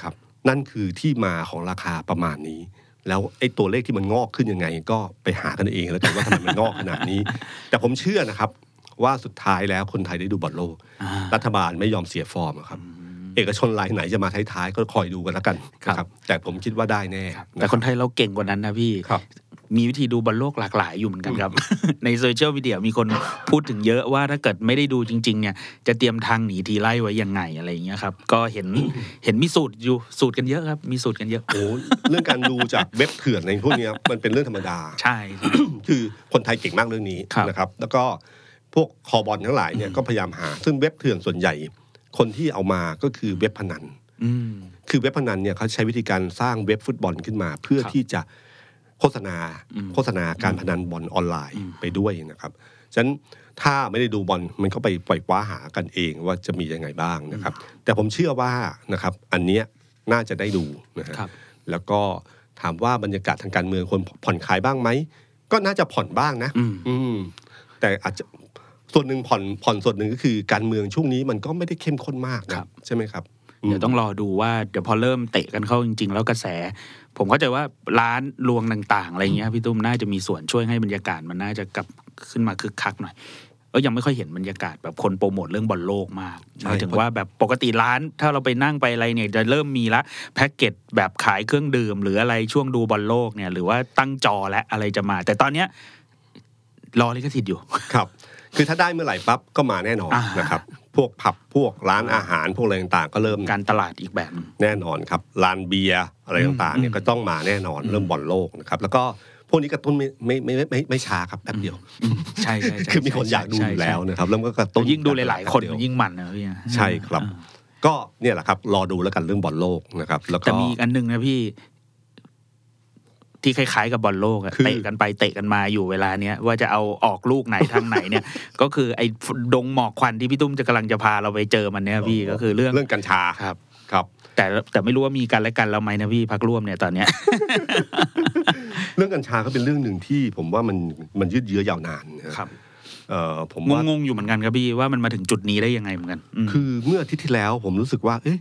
ครับนั่นคือที่มาของราคาประมาณนี้แล้วไอ้ตัวเลขที่มันงอกขึ้นยังไงก็ไปหากันเองแล้วกันว่าทำไมมันงอกขนาดนี้แต่ผมเชื่อนะครับว่าสุดท้ายแล้วคนไทยได้ดูบอลโลกรัฐบาลไม่ยอมเสียฟอร์มครับเอกชนรายไหนจะมาท้ายๆก็คอยดูกันแล้วกันครับแต่ผมคิดว่าได้แน่แต่คนไทยเราเก่งกว่านั้นนะพี่มีวิธีดูบอลโลกหลากหลายอยู่เหมือนกันครับในโซเชียลมีเดียมีคนพูดถึงเยอะว่าถ้าเกิดไม่ได้ดูจริงๆเนี่ยจะเตรียมทางหนีทีไล่ไว้ยังไงอะไรอย่างเงี้ยครับก็เห็นเห็นมีสูตรอยู่สูตรกันเยอะครับมีสูตรกันเยอะโอ้เรื่องการดูจากเว็บเถื่อนในพวกนี้มันเป็นเรื่องธรรมดาใช่คือคนไทยเก่งมากเรื่องนี้นะครับแล้วก็พวกคอบอลทั้งหลายเนี่ยก็พยายามหาซึ่งเว็บเถื่อนส่วนใหญ่คนที่เอามาก็คือเว็บพนันคือเว็บพนันเนี่ยเขาใช้วิธีการสร้างเว็บฟุตบอลขึ้นมาเพื่อที่จะโฆษณาโฆษณาการพนันบอลออนไลน์ไปด้วยนะครับฉะนั้นถ้าไม่ได้ดูบอลมันก็ไปปล่อยคว้าหากันเองว่าจะมียังไงบ้างนะครับแต่ผมเชื่อว่านะครับอันเนี้ยน่าจะได้ดูนะครับแล้วก็ถามว่าบรรยากาศทางการเมืองคนผ่อนคลายบ้างไหมก็น่าจะผ่อนบ้างนะแต่อาจจะส่วนหนึ่งผ่อนผ่อนส่วนหนึ่งก็คือการเมืองช่วงนี้มันก็ไม่ได้เข้มข้นมากครับใช่ไหมครับเดี๋ยวต้องรอดูว่าเดี๋ยวพอเริ่มเตะกันเข้าจริงๆแล้วกระแสผมเข้าใจว่าร้านรวงต่างๆอะไรเงี้ยพี่ตุ้มน่าจะมีส่วนช่วยให้บรรยากาศมันน่าจะกลับขึ้นมาคึกคักหน่อย ก็ยังไม่ค่อยเห็นบรรยากาศแบบคนโปรโมทเรื่องบอลโลกมากหมายถึงว่าแบบปกติร้านถ้าเราไปนั่งไปอะไรเนี่ยจะเริ่มมีละแพ็คเกจแบบขายเครื่องดื่มหรืออะไรช่วงดูบอลโลกเนี่ยหรือว่าตั้งจอและอะไรจะมาแต่ตอนเนี้ยรอลิขสิทธิ์อยู่ครับคือถ้าได้เมื่อไหร่ปั๊บก็มาแน่นอนนะครับพวกผับพวกร้านอาหารพวกอะไรต่างๆก็เริ่มการตลาดอีกแบบแน่นอนครับร้านเบียร์อะไรต่างๆเนี่ยก็ต้องมาแน่นอนเริ่มบอลโลกนะครับแล้วก็พวกนี้กระตุ้นไม่ไม่ไม่ไม่ไม่ช้าครับแป๊บเดียวใช่ใช่คือมีคนอยากดูอยู่แล้วนะครับแล้วก็กระตุ้นยิ่งดูหลายๆคนยิ่งมันนะพี่ใช่ครับก็เนี่ยแหละครับรอดูแล้วกันเรื่องบอลโลกนะครับแล้วก็แต่มีอันนึงนะพี่ที่คล้ายๆกับบอลโลกอะเตะกันไปเตะกันมาอยู่เวลาเนี้ยว่าจะเอาออกลูกไหนทางไหนเนี่ยก็คือไอ้ดงหมอกควันที่พี่ตุ้มจะกำลังจะพาเราไปเจอมันเนี่ยพี่ก็คือเรื่องเรื่องกัญชาครับครับแต่แต่ไม่รู้ว่ามีกันและกันเราไหมนะพี่พักร่วมเนี่ยตอนเนี้ยเรื่องกัญชาก็เป็นเรื่องหนึ่งที่ผมว่ามันมันยืดเยื้อยาวนานครับเอ่อผมงงๆอยู่เหมือนกันครับพี่ว่ามันมาถึงจุดนี้ได้ยังไงเหมือนกันคือเมื่ออาทิตย์ที่แล้วผมรู้สึกว่าเอ๊ะ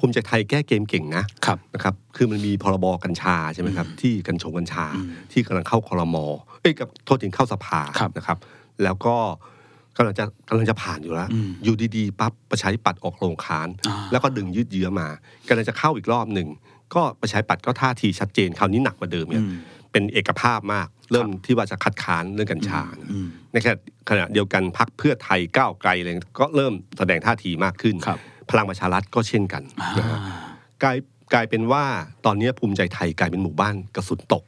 ภูมิใจไทยแก้เกมเก่งนะครับนะครับคือมันมีพรบกัญชาใช่ไหมครับที่กัญชงกัญชาที่กำลังเข้าครม.เอ้ยกับโทษถึงเข้าสภานะครับแล้วก็กำลังจะกำลังจะผ่านอยู่แล้วอยู่ดีๆปั๊บประชาธิปัตย์ออกโรงค้านแล้วก็ดึงยืดเยื้อมากำลังจะเข้าอีกรอบหนึ่งก็ประชาธิปัตย์ก็ท่าทีชัดเจนคราวนี้หนักกว่าเดิมเนี่ยเป็นเอกภาพมากเริ่มที่ว่าจะคัดค้านเรื่องกัญชาในขณะเดียวกันพรรคเพื่อไทยก้าวไกลอะไรก็เริ่มแสดงท่าทีมากขึ้นพลังประชารัฐก็เช่นกันนะฮะกลายกลายเป็นว่าตอนนี้ภูมิใจไทยกลายเป็นหมู่บ้านกระสุนตก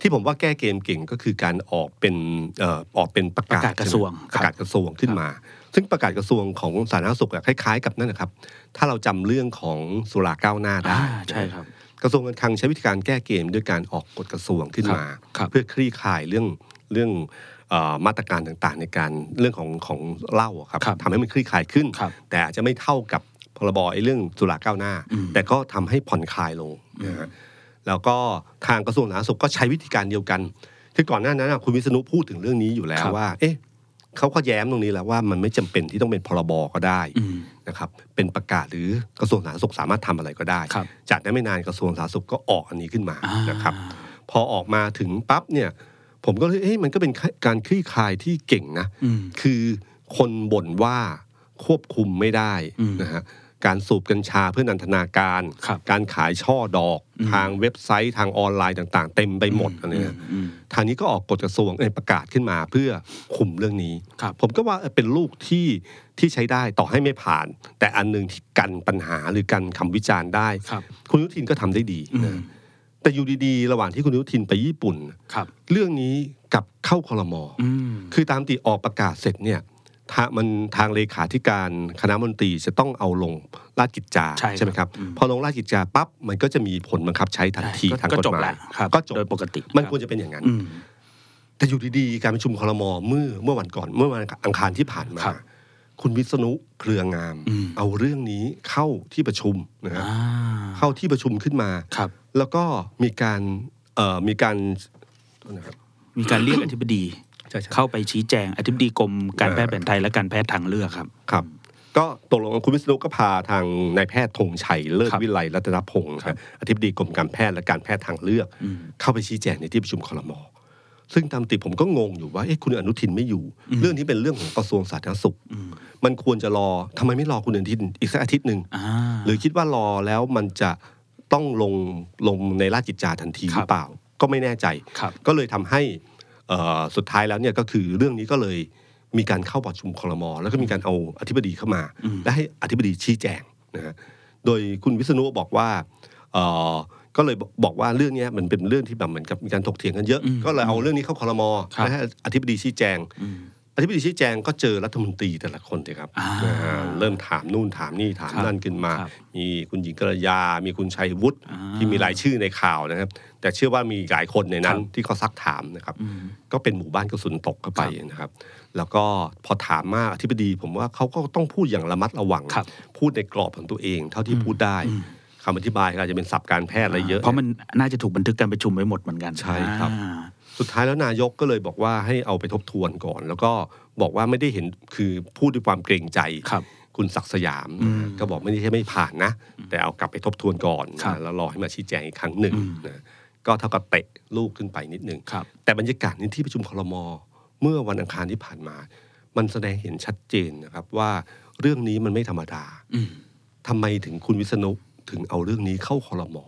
ที่ผมว่าแก้เกมเก่งก็คือการออกเป็นเอ่อออกเป็นประกาศกระทรวงประกาศกระทรวงขึ้นมาซึ่งประกาศกระทรวงของสาธารณสุขคล้ายๆกับนั่นนะครับถ้าเราจำเรื่องของสุราก้าวหน้าได้ใช่ครับกระทรวงการคลังใช้วิธีการแก้เกมด้วยการออกกฎกระทรวงขึ้นมาเพื่อคลี่คลายเรื่องเรื่องมาตรการต่างๆในการเรื่องของของเหล้าครับทำให้มันคลี่คลายขึ้นแต่อาจจะไม่เท่ากับพรบไอ้เรื่องสุราก้าวหน้าแต่ก็ทำให้ผ่อนคลายลงนะฮะแล้วก็ทางกระทรวงสาธารณสุขก็ใช้วิธีการเดียวกันที่ก่อนหน้านั้นคุณวิษณุพูดถึงเรื่องนี้อยู่แล้วว่าเอ๊ะเขาก็แย้มตรงนี้แล้วว่ามันไม่จำเป็นที่ต้องเป็นพรบก็ได้นะครับเป็นประกาศหรือกระทรวงสาธารณสุขสามารถทำอะไรก็ได้จากนั้นไม่นานกระทรวงสาธารณสุขก็ออกอันนี้ขึ้นมานะครับพอออกมาถึงปั๊บเนี่ยผมก็เลยเอ๊ะมันก็เป็นการคลี่คลายที่เก่งนะคือคนบ่นว่าควบคุมไม่ได้นะฮะการสูบกัญชาเพื่อนันทนาการการขายช่อดอกทางเว็บไซต์ทางออนไลน์ต่างๆเต็มไปหมดอะไรเนี่ยทางนี้ก็ออกกฎกระทรวงประกาศขึ้นมาเพื่อคุมเรื่องนี้ผมก็ว่าเป็นลูกที่ที่ใช้ได้ต่อให้ไม่ผ่านแต่อันนึงที่กันปัญหาหรือกันคำวิจารณ์ได้คุณอนุทินก็ทำได้ดีนะแต่อยู่ดีๆระหว่างที่คุณอนุทินไปญี่ปุ่นเรื่องนี้กลับเข้าครม.คือตามที่ออกประกาศเสร็จเนี่ยทางมันทางเลขาธิการคณะมนตรีจะต้องเอาลงราชกิจจาใช่ไหมครับพอลงราชกิจจาปั๊บมันก็จะมีผลบังคับใช้ทันทีทางกฎหมายก็จบโดยปกติมันควรจะเป็นอย่างนั้นแต่อยู่ดีๆการประชุมครม.เมื่อเมื่อวันก่อนเมื่อวันอังคารที่ผ่านมาคุณวิษณุเครืองามเอาเรื่องนี้เข้าที่ประชุมนะฮะเข้าที่ประชุมขึ้นมาแล้วก็มีการมีการมีการเรียกอธิบดีเข้าไปชี้แจงอธิบดีกรมการแพทย์แผนไทยและการแพทย์ทางเลือกครับครับก็ตกลงคุณวิษณุก็พาทางนายแพทย์ธงชัยเลิศวิไลรัตนพงศ์อธิบดีกรมการแพทย์และการแพทย์ทางเลือกเข้าไปชี้แจงในที่ประชุมครม.ซึ่งตามติผมก็งงอยู่ว่าเอ๊ะคุณอนุทินไม่อยู่เรื่องนี้เป็นเรื่องของกระทรวงสาธารณสุขมันควรจะรอทำไมไม่รอคุณอนุทินอีกสักอาทิตย์นึงหรือคิดว่ารอแล้วมันจะต้องลงลงในราชกิจจาทันทีหรือเปล่าก็ไม่แน่ใจก็เลยทำให้สุดท้ายแล้วเนี่ยก็คือเรื่องนี้ก็เลยมีการเข้าประชุมครม.แล้วก็มีการเอาอธิบดีเข้ามาและให้อธิบดีชี้แจงนะฮะโดยคุณวิษณุบอกว่าก็เลยบอกว่าเรื่องนี้มันเป็นเรื่องที่แบบเหมือนกับมีการถกเถียงกันเยอะก็เลยเอาเรื่องนี้เข้าครม.และให้อธิบดีชี้แจงอธิบดีชี้แจงก็เจอรัฐมนตรีแต่ละคนเลยครับเริ่มถามนู่นถามนี่ถามนั่นขึ้นมามีคุณหญิงกฤษยามีคุณชัยวุฒิที่มีรายชื่อในข่าวนะครับแต่เชื่อว่ามีหลายคนในนั้นที่เขาซักถามนะครับก็เป็นหมู่บ้านกระสุนตกเข้าไปนะครับแล้วก็พอถามมากอธิบดีผมว่าเขาก็ต้องพูดอย่างระมัดระวังพูดในกรอบของตัวเองเท่าที่พูดได้คำอธิบายอาจจะเป็นศัพท์การแพทย์อะไรเยอะเพราะมันน่าจะถูกบันทึกการประชุมไว้หมดเหมือนกันใช่ครับสุดท้ายแล้วนายกก็เลยบอกว่าให้เอาไปทบทวนก่อนแล้วก็บอกว่าไม่ได้เห็นคือพูดด้วยความเกรงใจคุณศักดิ์สยามก็บอกไม่ได้ใช่ไม่ผ่านนะแต่เอากลับไปทบทวนก่อนแล้วรอให้มาชี้แจงอีกครั้งหนึ่งนะก็เท่ากับเตะลูกขึ้นไปนิดนึงแต่บรรยากาศในที่ประชุมครม.เ เมื่อวันอังคารที่ผ่านมามันแสดงเห็นชัดเจนนะครับว่าเรื่องนี้มันไม่ธรรมดาทำไมถึงคุณวิษณุถึงเอาเรื่องนี้เข้าครม.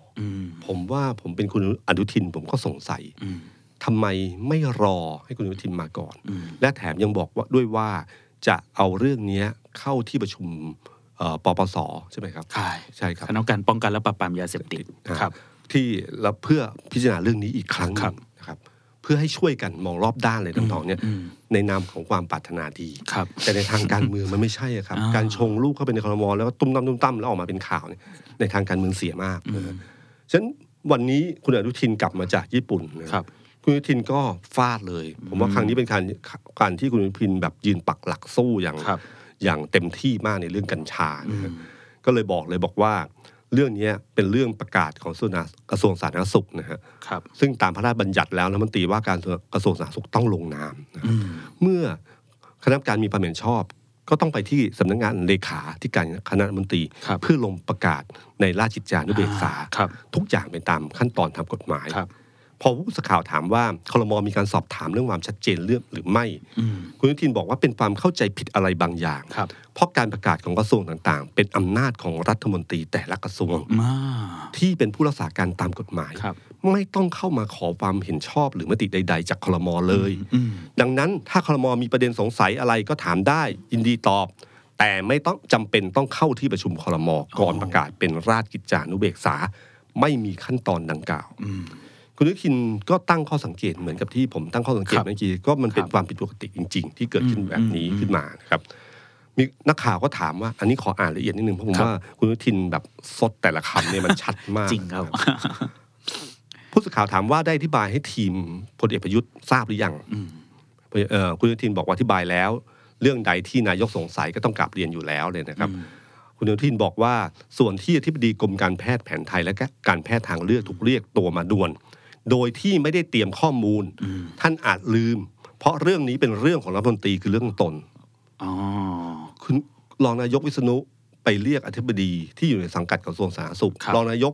ผมว่าผมเป็นคุณอนุทินผมก็สงสัยทำไมไม่รอให้คุณอนุทินมาก่อนและแถมยังบอกว่าด้วยว่าจะเอาเรื่องนี้เข้าที่ประชุมปปส.ใช่ไหมครับใช่ครับคณะกรรมการป้องกันและปราบปรามยาเสพติดครับที่แล้วเพื่อพิจารณาเรื่องนี้อีกครั้งนะครับเพื่อให้ช่วยกันมองรอบด้านเลยต่างๆเนี่ยในนามของความปรารถนาดีแต่ในทางการเมืองมันไม่ใช่ครับการชงลูกเข้าไปในครม.แล้วก็ตุ้มตั้มตุ้มตั้มแล้วออกมาเป็นข่าวเนี่ยในทางการเมืองเสียมากฉะนั้นวันนี้คุณอนุทินกลับมาจากญี่ปุ่นนะครับคุณอนุทินก็ฟาดเลยผมว่าครั้งนี้เป็นการการที่คุณอนุทินแบบยืนปักหลักสู้อย่างอย่างเต็มที่มากในเรื่องกัญชาก็เลยบอกเลยบอกว่าเรื่องนี้เป็นเรื่องประกาศของกระทรวงสาธารณสุขนะฮะซึ่งตามพระราชบัญญัติแล้วรัฐมนตรีว่าการกระทรวงสาธารณสุขต้องลงนามเมื่อคณะกรรมการมีความเห็นชอบก็ต้องไปที่สำนักงานเลขาธิการคณะรัฐมนตรีเพื่อลงประกาศในราชกิจจานุเบกษาทุกอย่างเป็นตามขั้นตอนทางกฎหมายพอผู้สื่อข่าวถามว่าครม.มีการสอบถามเรื่องความชัดเจนเรื่องหรือไม่คุณอนุทินบอกว่าเป็นความเข้าใจผิดอะไรบางอย่างเพราะการประกาศของกระทรวงต่างๆเป็นอำนาจของรัฐมนตรีแต่ละกระทรวงที่เป็นผู้รักษาการตามกฎหมายไม่ต้องเข้ามาขอความเห็นชอบหรือมติใดๆจากครม.เลยดังนั้นถ้าครม.มีประเด็นสงสัยอะไรก็ถามได้ยินดีตอบแต่ไม่ต้องจำเป็นต้องเข้าที่ประชุมครม.ก่อนประกาศเป็นราชกิจจานุเบกษาไม่มีขั้นตอนดังกล่าวคุณอนุทินก็ตั้งข้อสังเกตเหมือนกับที่ผมตั้งข้อสังเกตเมื่อกี้ก็มันเป็นความผิดปกติจริงๆที่เกิดขึ้นแบบนี้ขึ้นมานะครับมีนักข่าวก็ถามว่าอันนี้ขออ่านละเอียดนิดนึงเพราะผมว่าคุณอนุทินแบบสดแต่ละคำเนี่ยมันชัดมากจริงครับผู้สื่อข่าวถามว่าได้อธิบายให้ทีมพลเอกประยุทธ์ทราบหรือยังคุณอนุทินบอกว่าอธิบายแล้วเรื่องใดที่นายกสงสัยก็ต้องกลับเรียนอยู่แล้วเลยนะครับคุณอนุทินบอกว่าส่วนที่อธิบดีกรมการแพทย์แผนไทยและการแพทย์ทางเลือกถูกเรียกตัวมาด่วนโดยที่ไม่ได้เตรียมข้อมูลท่านอาจลืมเพราะเรื่องนี้เป็นเรื่องของรัฐมนตรีคือเรื่องตนอ๋อคุณรองนายกวิษณุไปเรียกอธิบดีที่อยู่ในสังกัดกระทรวงสาธารณสุขรองนายก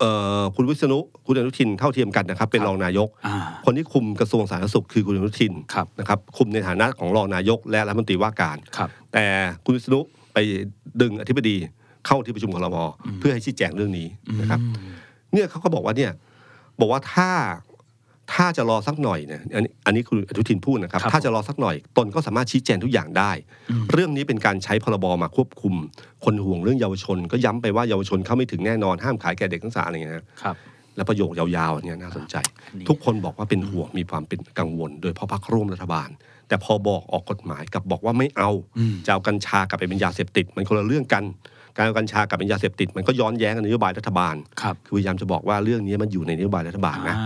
เอ่อคุณวิษณุคุณอนุทินเท่าเทียมกันนะครับเป็นรองนายกคนที่คุมกระทรวงสาธารณสุขคือคุณอนุทินนะครับคุมในฐานะของรองนายกและรัฐมนตรีว่าการแต่คุณวิษณุไปดึงอธิบดีเข้าที่ประชุมครม.เพื่อให้ชี้แจงเรื่องนี้นะครับเนี่ยเขาก็บอกว่าเนี่ยบอกว่าถ้าถ้าจะรอสักหน่อยเนี่ยอันนี้คุณอนุทินพูดนะครับถ้าจะรอสักหน่อยตนก็สามารถชี้แจงทุกอย่างได้เรื่องนี้เป็นการใช้พรบมาควบคุมคนห่วงเรื่องเยาวชนก็ย้ำไปว่าเยาวชนเข้าไม่ถึงแน่นอนห้ามขายแก่เด็กนักศึกษาอะไรอย่างเงี้ยนะครับและประโยคยาวๆเนี่ยน่าสนใจทุกคนบอกว่าเป็นห่วงมีความเป็นกังวลโดยเพราะพรรคร่วมรัฐบาลแต่พอบอกออกกฎหมายกับบอกว่าไม่เอาจะเอากัญชากลับไปเป็นยาเสพติดมันคนละเรื่องกันการกัญชากับเป็นยาเสพติดมันก็ย้อนแย้งกับนโยบายรัฐบาลคือพยายามจะบอกว่าเรื่องนี้มันอยู่ในนโยบายรัฐบาลนะ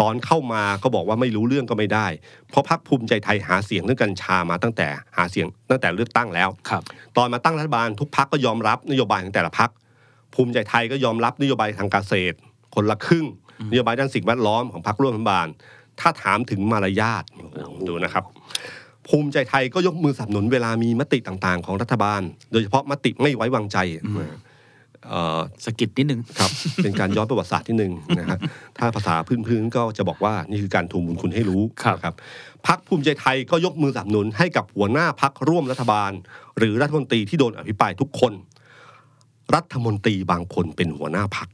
ตอนเข้ามาก็บอกว่าไม่รู้เรื่องก็ไม่ได้เพราะพรรคภูมิใจไทยหาเสียงเรื่องกัญชามาตั้งแต่หาเสียงตั้งแต่เลือกตั้งแล้วตอนมาตั้งรัฐบาลทุกพรรคก็ยอมรับนโยบายของแต่ละพรรคภูมิใจไทยก็ยอมรับนโยบายทางการเกษตรคนละครึ่งนโยบายด้านสิ่งแวดล้อมของพรรคร่วมรัฐบาลถ้าถามถึงมารยาทดูนะครับภูมิใจไทยก็ยกมือสนับสนุนเวลามีมติต่างๆของรัฐบาลโดยเฉพาะมติไม่ไว้วางใจสกิดนิดนึงครับ เป็นการย้อนประวัติศาสตร์นิดนึงนะครับถ้าภาษาพื้นๆก็จะบอกว่านี่คือการทวงบุญคุณให้รู้ครับพรรคภูมิใจไทยก็ยกมือสนับสนุนให้กับหัวหน้าพรรคร่วมรัฐบาลหรือรัฐมนตรีที่โดนอภิปรายทุกคนรัฐมนตรีบางคนเป็นหัวหน้าพรรค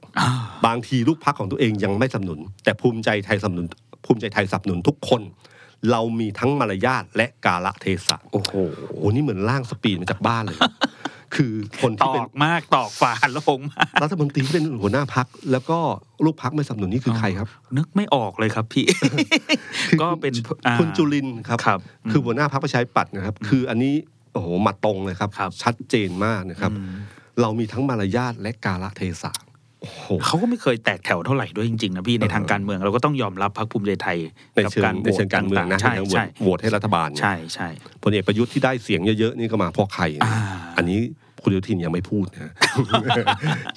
บางทีลูกพรรคของตัวเองยังไม่สนับสนุนแต่ภูมิใจไทยสนับสนุนภูมิใจไทยสนับสนุนทุกคนเรามีทั้งมารยาทและกาลเทศะโอ้โหนี่เหมือนล่างสปีดมาจากบ้านเลย คือคนที่เป็นตอกมากตอกฝาลงมารัฐมนตรีเป็นหัวหน้าพรรคแล้วก็ลูกพรรคไม่สนับสนุนนี่คือใครครับนึกไม่ออกเลยครับพี่ ก็เป็นคุณจุรินทร์ครับคือหัวหน้าพรรคประชาธิปัตย์นะครับคืออันนี้โอ้โหมาตรงเลยครับชัดเจนมากนะครับเรามีทั้งมารยาทและกาลเทศะเขาก็ไม่เคยแตกแถวเท่าไหร่ด้วยจริงๆนะพี่ในทางการเมืองเราก็ต้องยอมรับพรรคภูมิใจไทยในเชิงการเมืองนะโหวตให้รัฐบาลใช่ใช่พลเอกประยุทธ์ที่ได้เสียงเยอะๆนี่ก็มาเพราะใครอันนี้คุณอนุทินยังไม่พูดนะ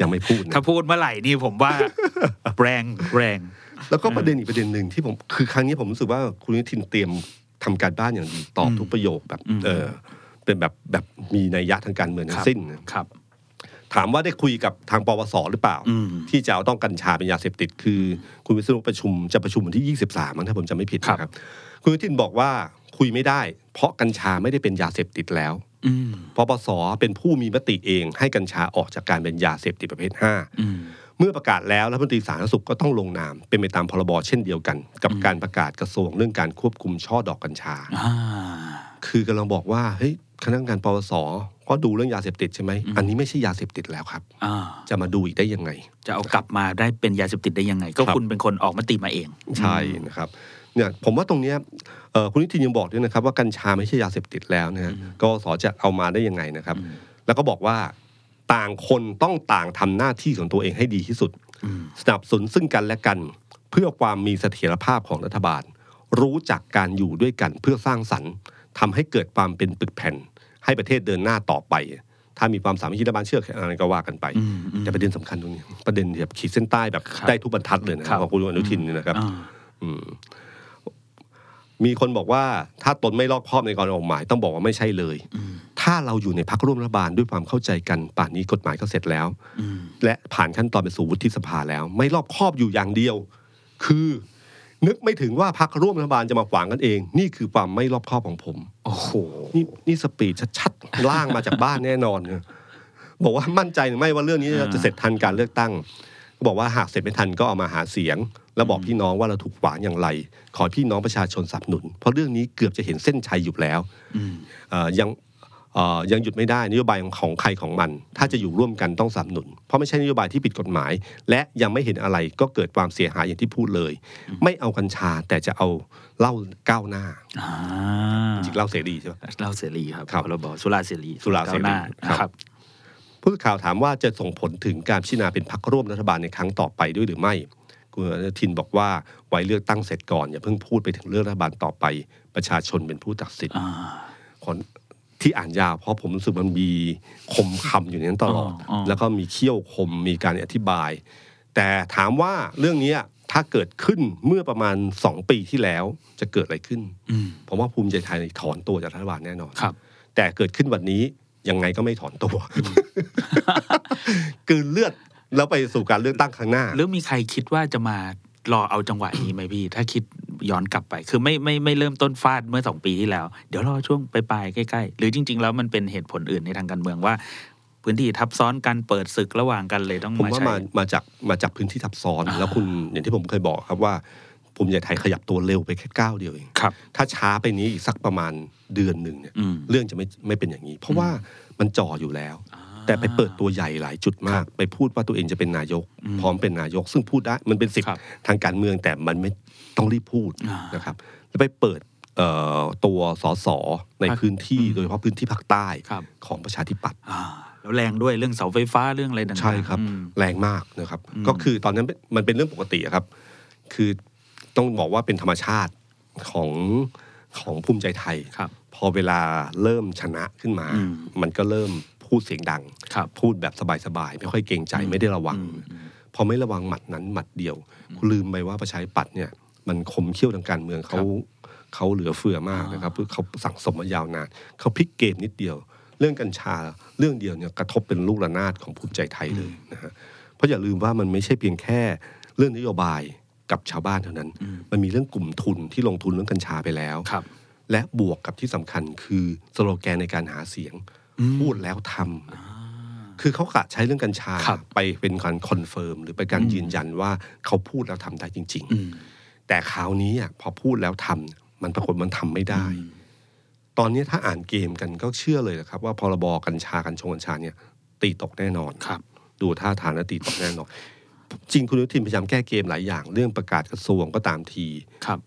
ยังไม่พูดถ้าพูดเมื่อไหร่นี่ผมว่าแรงแรงแล้วก็ประเด็นอีกประเด็นหนึ่งที่ผมคือครั้งนี้ผมรู้สึกว่าคุณอนุทินเตรียมทำการบ้านอย่างดีตอบทุกประโยคแบบเออเป็นแบบแบบมีนัยยะทางการเมืองทั้งสิ้นนะครับถามว่าได้คุยกับทางปวสหรือเปล่าที่จะเอาต้องกัญชาเป็นยาเสพติดคือคุณวิษณุประชุมจะประชุมวันที่ยี่สิบสามมั้งถ้าผมจำไม่ผิดครับคุณวิทินบอกว่า คุยไม่ได้เพราะกัญชาไม่ได้เป็นยาเสพติดแล้วปปส.เป็นผู้มีมติเองให้กัญชาออกจากการเป็นยาเสพติดประเภทห้าเมื่อประกาศแล้วรัฐมนตรีสาธารณสุขก็ต้องลงนามเป็นไปตามพรบ.เช่นเดียวกันกับการประกาศกระทรวงเรื่องการควบคุมช่อดอกกัญชาคือกำลังบอกว่าเฮ้ยคณะกรรมการปปส.ก็ดูเรื่องยาเสพติดใช่ไหมอันนี้ไม่ใช่ยาเสพติดแล้วครับจะมาดูอีกได้ยังไงจะเอากลับมาได้เป็นยาเสพติดได้ยังไงก็คุณเป็นคนออกมติมาเองใช่นะครับเนี่ยผมว่าตรงนี้คุณนิติยังบอกด้วยนะครับว่ากัญชาไม่ใช่ยาเสพติดแล้วนะฮะกสศจะเอามาได้ยังไงนะครับแล้วก็บอกว่าต่างคนต้องต่างทำหน้าที่ของตัวเองให้ดีที่สุดสนับสนุนซึ่งกันและกันเพื่อความมีเสถียรภาพของรัฐบาลรู้จักการอยู่ด้วยกันเพื่อสร้างสรรค์ทำให้เกิดความเป็นปึกแผ่นให้ประเทศเดินหน้าต่อไปถ้ามีความสามัคคีรัฐบาลเชื่ออะไรก็ว่ากันไปแต่ประเด็นสำคัญตรงนี้ประเด็นแบบขีดเส้นใต้แบบได้ทุกบรรทัดเลยนะครับของคุณอนุทินนะครับมีคนบอกว่าถ้าตนไม่รอบคอบในการออกหมายต้องบอกว่าไม่ใช่เลยถ้าเราอยู่ในพรรคร่วมรัฐบาลด้วยความเข้าใจกันป่านนี้กฎหมายก็เสร็จแล้วและผ่านขั้นตอนไปสู่วุฒิสภาแล้วไม่รอบคอบอยู่อย่างเดียวคือนึกไม่ถึงว่าพรรคร่วมรัฐบาลจะมาขวางกันเองนี่คือความไม่รอบคอบของผมโอ้โหนี่นี่สปีดชัดๆล่างมาจากบ้านแน่นอนบอกว่ามั่นใจหรือไม่ว่าเรื่องนี้จะเสร็จทันการเลือกตั้งบอกว่าหากเสร็จไม่ทันก็เอามาหาเสียงแล้วบอกพี่น้องว่าเราถูกขวางอย่างไรขอพี่น้องประชาชนสนับสนุนเพราะเรื่องนี้เกือบจะเห็นเส้นชัยอยู่แล้วยังยังหยุดไม่ได้นโยบายของใครของมันถ้าจะอยู่ร่วมกันต้องสนับสนุนเพราะไม่ใช่นโยบายที่ผิดกฎหมายและยังไม่เห็นอะไรก็เกิดความเสียหายอย่างที่พูดเลยไม่เอากัญชาแต่จะเอาเหล้าก้าวหน้าจริงเหล้าเสรีใช่ไหมเหล้าเสรีครับพรบสุราเสรีสุราเสรีครับผู้ข่าวถามว่าจะส่งผลถึงการพิจารณาเป็นพรรคร่วมรัฐบาลในครั้งต่อไปด้วยหรือไม่คุณอนุทินบอกว่าไว้เลือกตั้งเสร็จก่อนอย่าเพิ่งพูดไปถึงเรื่องรัฐบาลต่อไปประชาชนเป็นผู้ตัดสินคนที่อ่านยาวเพราะผมรู้สึกมันมีคมคำอยู่ในนั้นตลอดแล้วก็มีเขี้ยวคมมีการอธิบายแต่ถามว่าเรื่องนี้ถ้าเกิดขึ้นเมื่อประมาณสองปีที่แล้วจะเกิดอะไรขึ้นผมว่าภูมิใจไทยถอนตัวจากรัฐบาลแน่นอนแต่เกิดขึ้นวันนี้ยังไงก็ไม่ถอนตัวกลืนเลือดแล้วไปสู่การเลือกตั้งครั้งหน้าหรือมีใครคิดว่าจะมารอเอาจังหวะนี้ไหมพี่ถ้าคิดย้อนกลับไปคือไม่ไม่ไม่เริ่มต้นฟาดเมื่อสองปีที่แล้วเดี๋ยวรอช่วงปลายๆใกล้ๆหรือจริงๆแล้วมันเป็นเหตุผลอื่นในทางการเมืองว่าพื้นที่ทับซ้อนกันเปิดศึกระหว่างกันเลยต้องมาใช้ผมว่ามาจากมาจากพื้นที่ทับซ้อนแล้วคุณอย่างที่ผมเคยบอกครับว่าภูมิใจไทยขยับตัวเร็วไปแค่ก้าวเดียวเองถ้าช้าไปนี้อีกสักประมาณเดือนหนึ่งเนี่ยเรื่องจะไม่ไม่เป็นอย่างนี้เพราะว่ามันจ่ออยู่แล้วแต่ไปเปิดตัวใหญ่หลายจุดมากไปพูดว่าตัวเองจะเป็นนายกพร้อมเป็นนายกซึ่งพูดได้มันเป็นสิทธิ์ทางการเมืองแต่มันไม่ต้องรีบพูดนะครับแล้วไปเปิดตัวสสในพื้นที่โดยเฉพาะพื้นที่ภาคใต้ของประชาธิปัตย์แล้วแรงด้วยเรื่องเสาไฟฟ้าเรื่องอะไรต่างๆใช่ครับแรงมากนะครับก็คือตอนนั้นมันเป็นเรื่องปกติครับคือต้องบอกว่าเป็นธรรมชาติของของภูมิใจไทยพอเวลาเริ่มชนะขึ้นมามันก็เริ่มพูดเสียงดังพูดแบบสบายๆไม่ค่อยเกรงใจไม่ได้ระวังพอไม่ระวังหมัดนั้นหมัดเดียวคุณลืมไปว่าประชาธิปัตย์เนี่ยมันคมเขี้ยวทางการเมืองเขาเขาเหลือเฟือมากนะครับเขาสั่งสมมายาวนานเขาพลิกเกมนิดเดียวเรื่องกัญชาเรื่องเดียวเนี่ยกระทบเป็นลูกระนาดของภูมิใจไทยเลยนะฮะเพราะอย่าลืมว่ามันไม่ใช่เพียงแค่เรื่องนโยบายกับชาวบ้านเท่านั้นมันมีเรื่องกลุ่มทุนที่ลงทุนเรื่องกัญชาไปแล้วและบวกกับที่สำคัญคือสโลแกนในการหาเสียงพูดแล้วทำคือเขากะใช้เรื่องกัญชาไปเป็นการคอนเฟิร์มหรือไปการยืนยันว่าเขาพูดแล้วทำได้จริงๆแต่คราวนี้พอพูดแล้วทำมันปรากฏมันทำไม่ได้ตอนนี้ถ้าอ่านเกมกันก็เชื่อเลยนะครับว่าพรบกัญชากัญชงกัญชาเนี่ยตีตกแน่นอนดูท่าทางแล้วตีตกแน่นอนจริงคุณอนุทินพยายามแก้เกมหลายอย่างเรื่องประกาศกระทรวงก็ตามที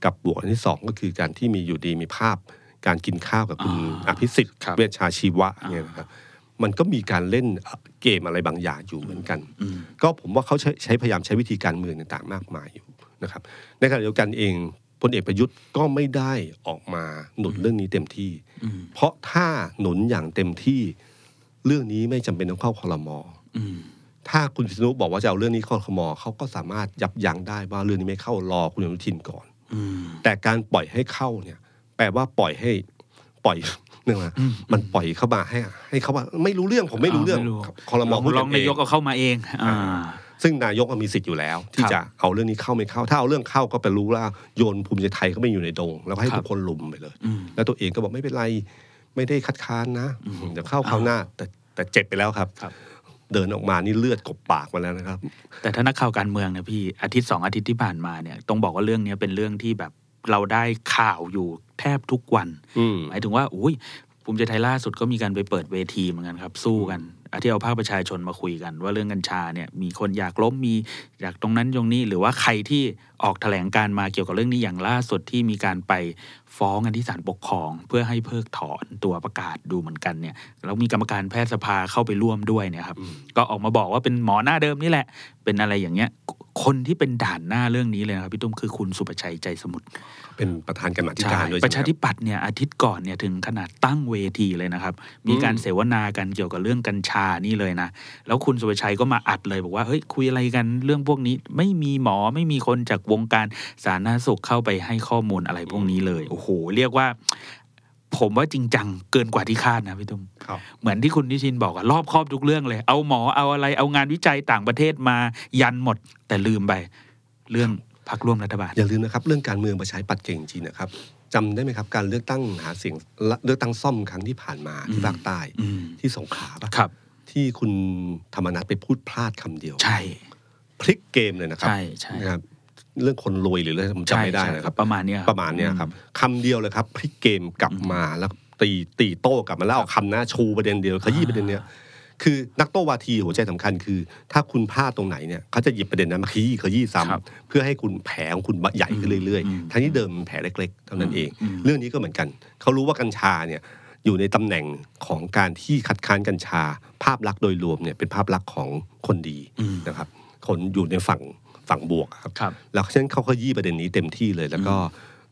กับบวกอันที่สองก็คือการที่มีอยู่ดีมีภาพการกินข้าวกับคุณอภิสิทธิ์เวชชาชีวะเนี่ยนะครับมันก็มีการเล่นเกมอะไรบางอย่างอยู่เหมือนกันก็ผมว่าเขาใช้ใช้พยายามใช้วิธีการเมืองต่างๆมากมายอยู่นะครับในขณะเดียวกันเองพลเอกประยุทธ์ก็ไม่ได้ออกมาหนุนเรื่องนี้เต็มที่เพราะถ้าหนุนอย่างเต็มที่เรื่องนี้ไม่จำเป็นต้องเข้าครม.ถ้าคุณวิษณุบอกว่าจะเอาเรื่องนี้เข้าคม.เขาก็สามารถยับยั้งได้ว่าเรื่องนี้ไม่เข้ารอคุณอนุทินก่อนแต่การปล่อยให้เข้าเนี่ยแปลว่าปล่อยให้ปล่อยนึกว่ามันปล่อยเข้ามาให้ให้เขาว่าไม่รู้เรื่องผมไม่รู้เรื่องครม.พูดเองรองนายกก็เข้ามาเอง ซึ่งนายกมีสิทธิ์อยู่แล้วที่จะเอาเรื่องนี้เข้าไม่เข้าถ้าเอาเรื่องเข้าก็ไปรู้ว่าโยนภูมิใจไทยเขาไม่อยู่ในดงแล้วให้ทุกคนลุมไปเลยแล้วตัวเองก็บอกไม่เป็นไรไม่ได้คัดค้านนะจะเข้าคราวหน้าแต่แต่เจ็บไปแล้วครับเดินออกมานี่เลือดกบปากมาแล้วนะครับแต่ถ้านักข่าวการเมืองเนี่ยพี่อาทิตย์สองอาทิตย์ที่ผ่านมาเนี่ยต้องบอกว่าเรื่องนี้เป็นเรื่องที่แบบเราได้ข่าวอยู่แทบทุกวันหมายถึงว่าอุ้ยภูมิใจไทยล่าสุดก็มีการไปเปิดเวทีเหมือนกันครับสู้กันที่เอาภาคประชาชนมาคุยกันว่าเรื่องกัญชาเนี่ยมีคนอยากล้มมีอยากตรงนั้นตรงนี้หรือว่าใครที่ออกแถลงการมาเกี่ยวกับเรื่องนี้อย่างล่าสุดที่มีการไปฟ้องกันที่ศาลปกครองเพื่อให้เพิกถอนตัวประกาศดูเหมือนกันเนี่ยแล้วมีกรรมการแพทยสภาเข้าไปร่วมด้วยเนี่ยครับก็ออกมาบอกว่าเป็นหมอหน้าเดิมนี่แหละเป็นอะไรอย่างเงี้ยคนที่เป็นด่านหน้าเรื่องนี้เลยนะครับพี่ตุ้มคือคุณสุประชัยใจสมุทรเป็นประธานกรรมาธิการด้วยประชาธิปัตย์เนี่ยอาทิตย์ก่อนเนี่ยถึงขนาดตั้งเวทีเลยนะครับมีการเสวนากันเกี่ยวกับเรื่องกัญชานี่เลยนะแล้วคุณสุประชัยก็มาอัดเลยบอกว่าเฮ้ยคุยอะไรกันเรื่องพวกนี้ไม่มีหมอไม่มีคนจากวงการสาธารณสุขเข้าไปให้ข้อมูลอะไรพวกนี้เลยโอ้โหเรียกว่าผมว่าจริงจังเกินกว่าที่คาดนะพี่ตุ้มเหมือนที่คุณนิชินบอกอะรอบครอบทุกเรื่องเลยเอาหมอเอาอะไรเอางานวิจัยต่างประเทศมายันหมดแต่ลืมไปเรื่องพรรคร่วมรัฐบาลอย่าลืมนะครับเรื่องการเมืองประชาธิปัตย์เก่งจริงนะครับจำได้ไหมครับการเลือกตั้งหาเสียงเลือกตั้งซ่อมครั้งที่ผ่านมาที่ภาคใต้ที่สงขลาครับที่คุณธรรมนัสไปพูดพลาดคำเดียวใช่พลิกเกมเลยนะครับใช่ใช่ครับเรื่องคนรวยหรือเรื่องผมจำไม่ได้นะครับประมาณนี้ประมาณนี้ครับคำเดียวเลยครับพลิกเกมกลับมาแล้วตีตีโต้กลับมาแล้วเอาคำหน้าชูประเด็นเดียวขยี้ประเด็นเนี้ยคือนักโต้วาทีหัวใจสำคัญคือถ้าคุณพลาดตรงไหนเนี่ยเขาจะหยิบประเด็นนั้นมาขยี้ขยี้ซ้ำเพื่อให้คุณแผลของคุณใหญ่ขึ้นเรื่อยๆทั้งที่เดิมแผลเล็กๆเท่านั้นเองเรื่องนี้ก็เหมือนกันเขารู้ว่ากัญชาเนี่ยอยู่ในตำแหน่งของการที่คัดค้านกัญชาภาพลักษณ์โดยรวมเนี่ยเป็นภาพลักษณ์ของคนดีนะครับคนอยู่ในฝั่งฝั่งบวกครับแล้วฉะนั้นเขาขยี้ประเด็นนี้เต็มที่เลยแล้วก็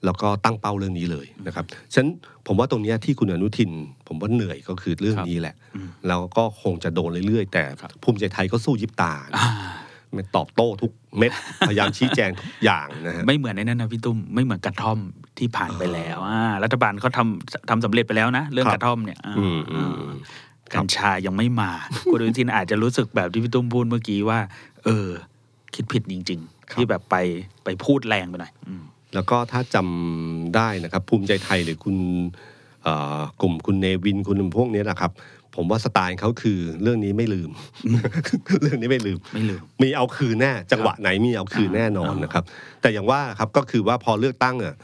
แล้วก็ตั้งเป้าเรื่องนี้เลยนะครับฉะนั้นผมว่าตรงนี้ที่คุณอนุทินผมว่าเหนื่อยก็คือเรื่องนี้แหละแล้วก็คงจะโดนเรื่อยๆแต่ภูมิใจไทยก็สู้ยิบตามันตอบโต้ทุกเม็ดพยายามชี้แจงทุกอย่างนะฮะไม่เหมือนในนั้นนะพี่ตุ้มไม่เหมือนกระท่อมที่ผ่านไปแล้วรัฐบาลเขาทำทำสำเร็จไปแล้วนะเรื่องกระท่อมเนี่ยกัญชายังไม่มาคุณอนุทินอาจจะรู้สึกแบบที่พี่ตุ้มพูดเมื่อกี้ว่าเออคิดผิดจริงๆที่แบบไปไปพูดแรงไปหน่อยแล้วก็ถ้าจำได้นะครับภูมิใจไทยหรือคุณกลุ่มคุณเนวินคุณพวกนี้นะครับผมว่าสไตล์เขาคือเรื่องนี้ไม่ลืม เรื่องนี้ไม่ลืมไม่ลืมมีเอาคืนแน่จังหวะไหนมีเอาคืนแน่นอนนะครับแต่อย่างว่าครับก็คือว่าพอเลือกตั้งอ่ะ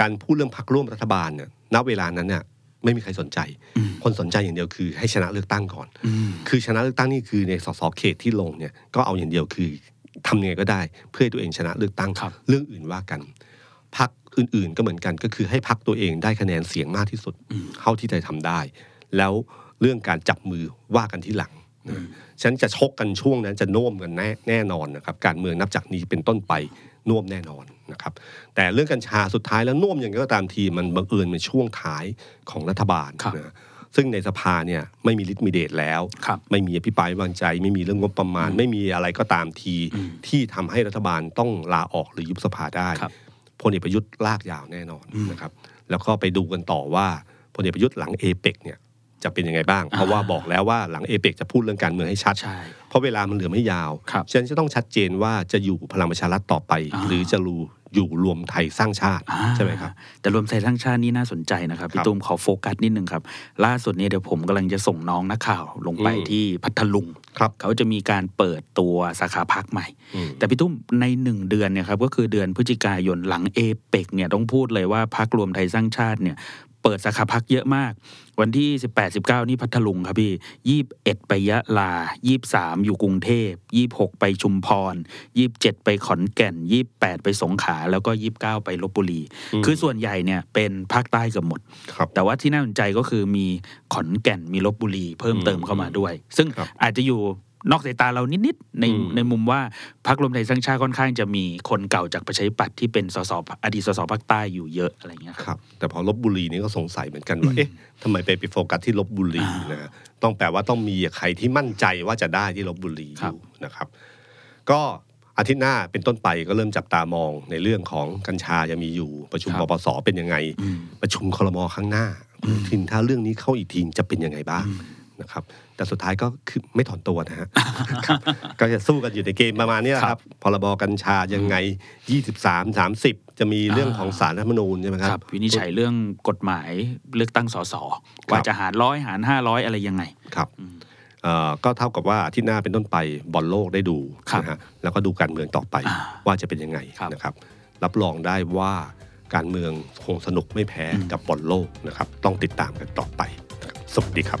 การพูดเรื่องพรรคร่วมรัฐบาลเนี่ยณเวลานั้นเนี่ยไม่มีใครสนใจคนสนใจอย่างเดียวคือให้ชนะเลือกตั้งก่อนคือชนะเลือกตั้งนี่คือในสสเขตที่ลงเนี่ยก็เอาอย่างเดียวคือทำยังไงก็ได้เพื่อให้ตัวเองชนะเลือกตั้งเรื่องอื่นว่ากันพรรคอื่นๆก็เหมือนกันก็คือให้พรรคตัวเองได้คะแนนเสียงมากที่สุดเท่าที่จะทำได้แล้วเรื่องการจับมือว่ากันที่หลังฉันจะชกกันช่วงนั้นจะโน้มกันแน่แน่นอนนะครับการเมืองนับจากนี้เป็นต้นไปโน้มแน่นอนนะครับแต่เรื่องกัญชาสุดท้ายแล้วโน้มอย่างไรก็ตามทีมันบังเอิญเป็นช่วงท้ายของรัฐบาลนะซึ่งในสภาเนี่ยไม่มีฤทธิ์มีเดชแล้วไม่มีอภิปรายไม่วางใจไม่มีเรื่องงบประมาณไม่มีอะไรก็ตามทีที่ทำให้รัฐบาลต้องลาออกหรือยุบสภาได้พลเอกประยุทธ์ลากยาวแน่นอนนะครับแล้วก็ไปดูกันต่อว่าพลเอกประยุทธ์หลัง เอเปค เนี่ยจะเป็นยังไงบ้างเพราะว่าบอกแล้วว่าหลัง เอเปค จะพูดเรื่องการเมืองให้ชัดเพราะเวลามันเหลือไม่ยาวฉะนั้นจะต้องชัดเจนว่าจะอยู่พลังประชารัฐต่อไปหรือจะรู้อยู่รวมไทยสร้างชาติใช่ไหมครับแต่รวมไทยสร้างชาตินี่น่าสนใจนะครับพี่ตุ้มขอโฟกัสนิดนึงครับล่าสุดนี้เดี๋ยวผมกำลังจะส่งน้องนักข่าวลงไปที่พัทลุงเขาจะมีการเปิดตัวสาขาพักใหม่แต่พี่ตุ้มในหนึ่งเดือนเนี่ยครับก็คือเดือนพฤศจิกายนหลัง เอเปค เนี่ยต้องพูดเลยว่าพักรวมไทยสร้างชาติเนี่ยเปิดสาขาพักเยอะมากวันที่ สิบแปด สิบเก้า นี่พัทลุงครับพี่ยี่สิบเอ็ดไปยะลายี่สิบสามอยู่กรุงเทพยี่สิบหกไปชุมพรยี่สิบเจ็ดไปขอนแก่นยี่สิบแปดไปสงขลาแล้วก็ยี่สิบเก้าไปลพบุรีคือส่วนใหญ่เนี่ยเป็นภาคใต้เกือบหมดแต่ว่าที่น่าสนใจก็คือมีขอนแก่นมีลพบุรีเพิ่มเติมเข้ามาด้วยซึ่งอาจจะอยู่นอกสายตาเรานิดๆในในมุมว่าพรรครวมไทยสร้างชาติค่อนข้างจะมีคนเก่าจากประชาธิปัตย์ที่เป็นสสอดีตสสภาคใต้อยู่เยอะอะไรเงี้ยครับแต่พอลพบุรีนี่ก็สงสัยเหมือนกันว่าเอ๊ะทำไมไปไปโฟกัสที่ลพบุรีนะต้องแปลว่าต้องมีใครที่มั่นใจว่าจะได้ที่ลพบุรีอยู่นะครับก็อาทิตย์หน้าเป็นต้นไปก็เริ่มจับตามองในเรื่องของกัญชาจะมีอยู่ประชุมปปสเป็นยังไงประชุมครม.ข้างหน้าทินถ้าเรื่องนี้เข้าอีกทีจะเป็นยังไงบ้าง นะครับแต่สุดท้ายก็คือไม่ถอนตัวนะฮะก็จะสู้กันอยู่ในเกมประมาณนี้แหละครับพรบกัญชายังไงยี่สิบสาม สามสิบจะมีเรื่องของศาลรัฐธรรมนูญใช่ไหมครับวินิจฉัยเรื่องกฎหมายเลือกตั้งสสว่าจะหารร้อยหารห้าร้อยอะไรยังไงครับก็เท่ากับว่าอาทิตย์หน้าเป็นต้นไปบอลโลกได้ดูนะฮะแล้วก็ดูการเมืองต่อไปว่าจะเป็นยังไงนะครับรับรองได้ว่าการเมืองคงสนุกไม่แพ้กับบอลโลกนะครับต้องติดตามกันต่อไปสวัสดีครับ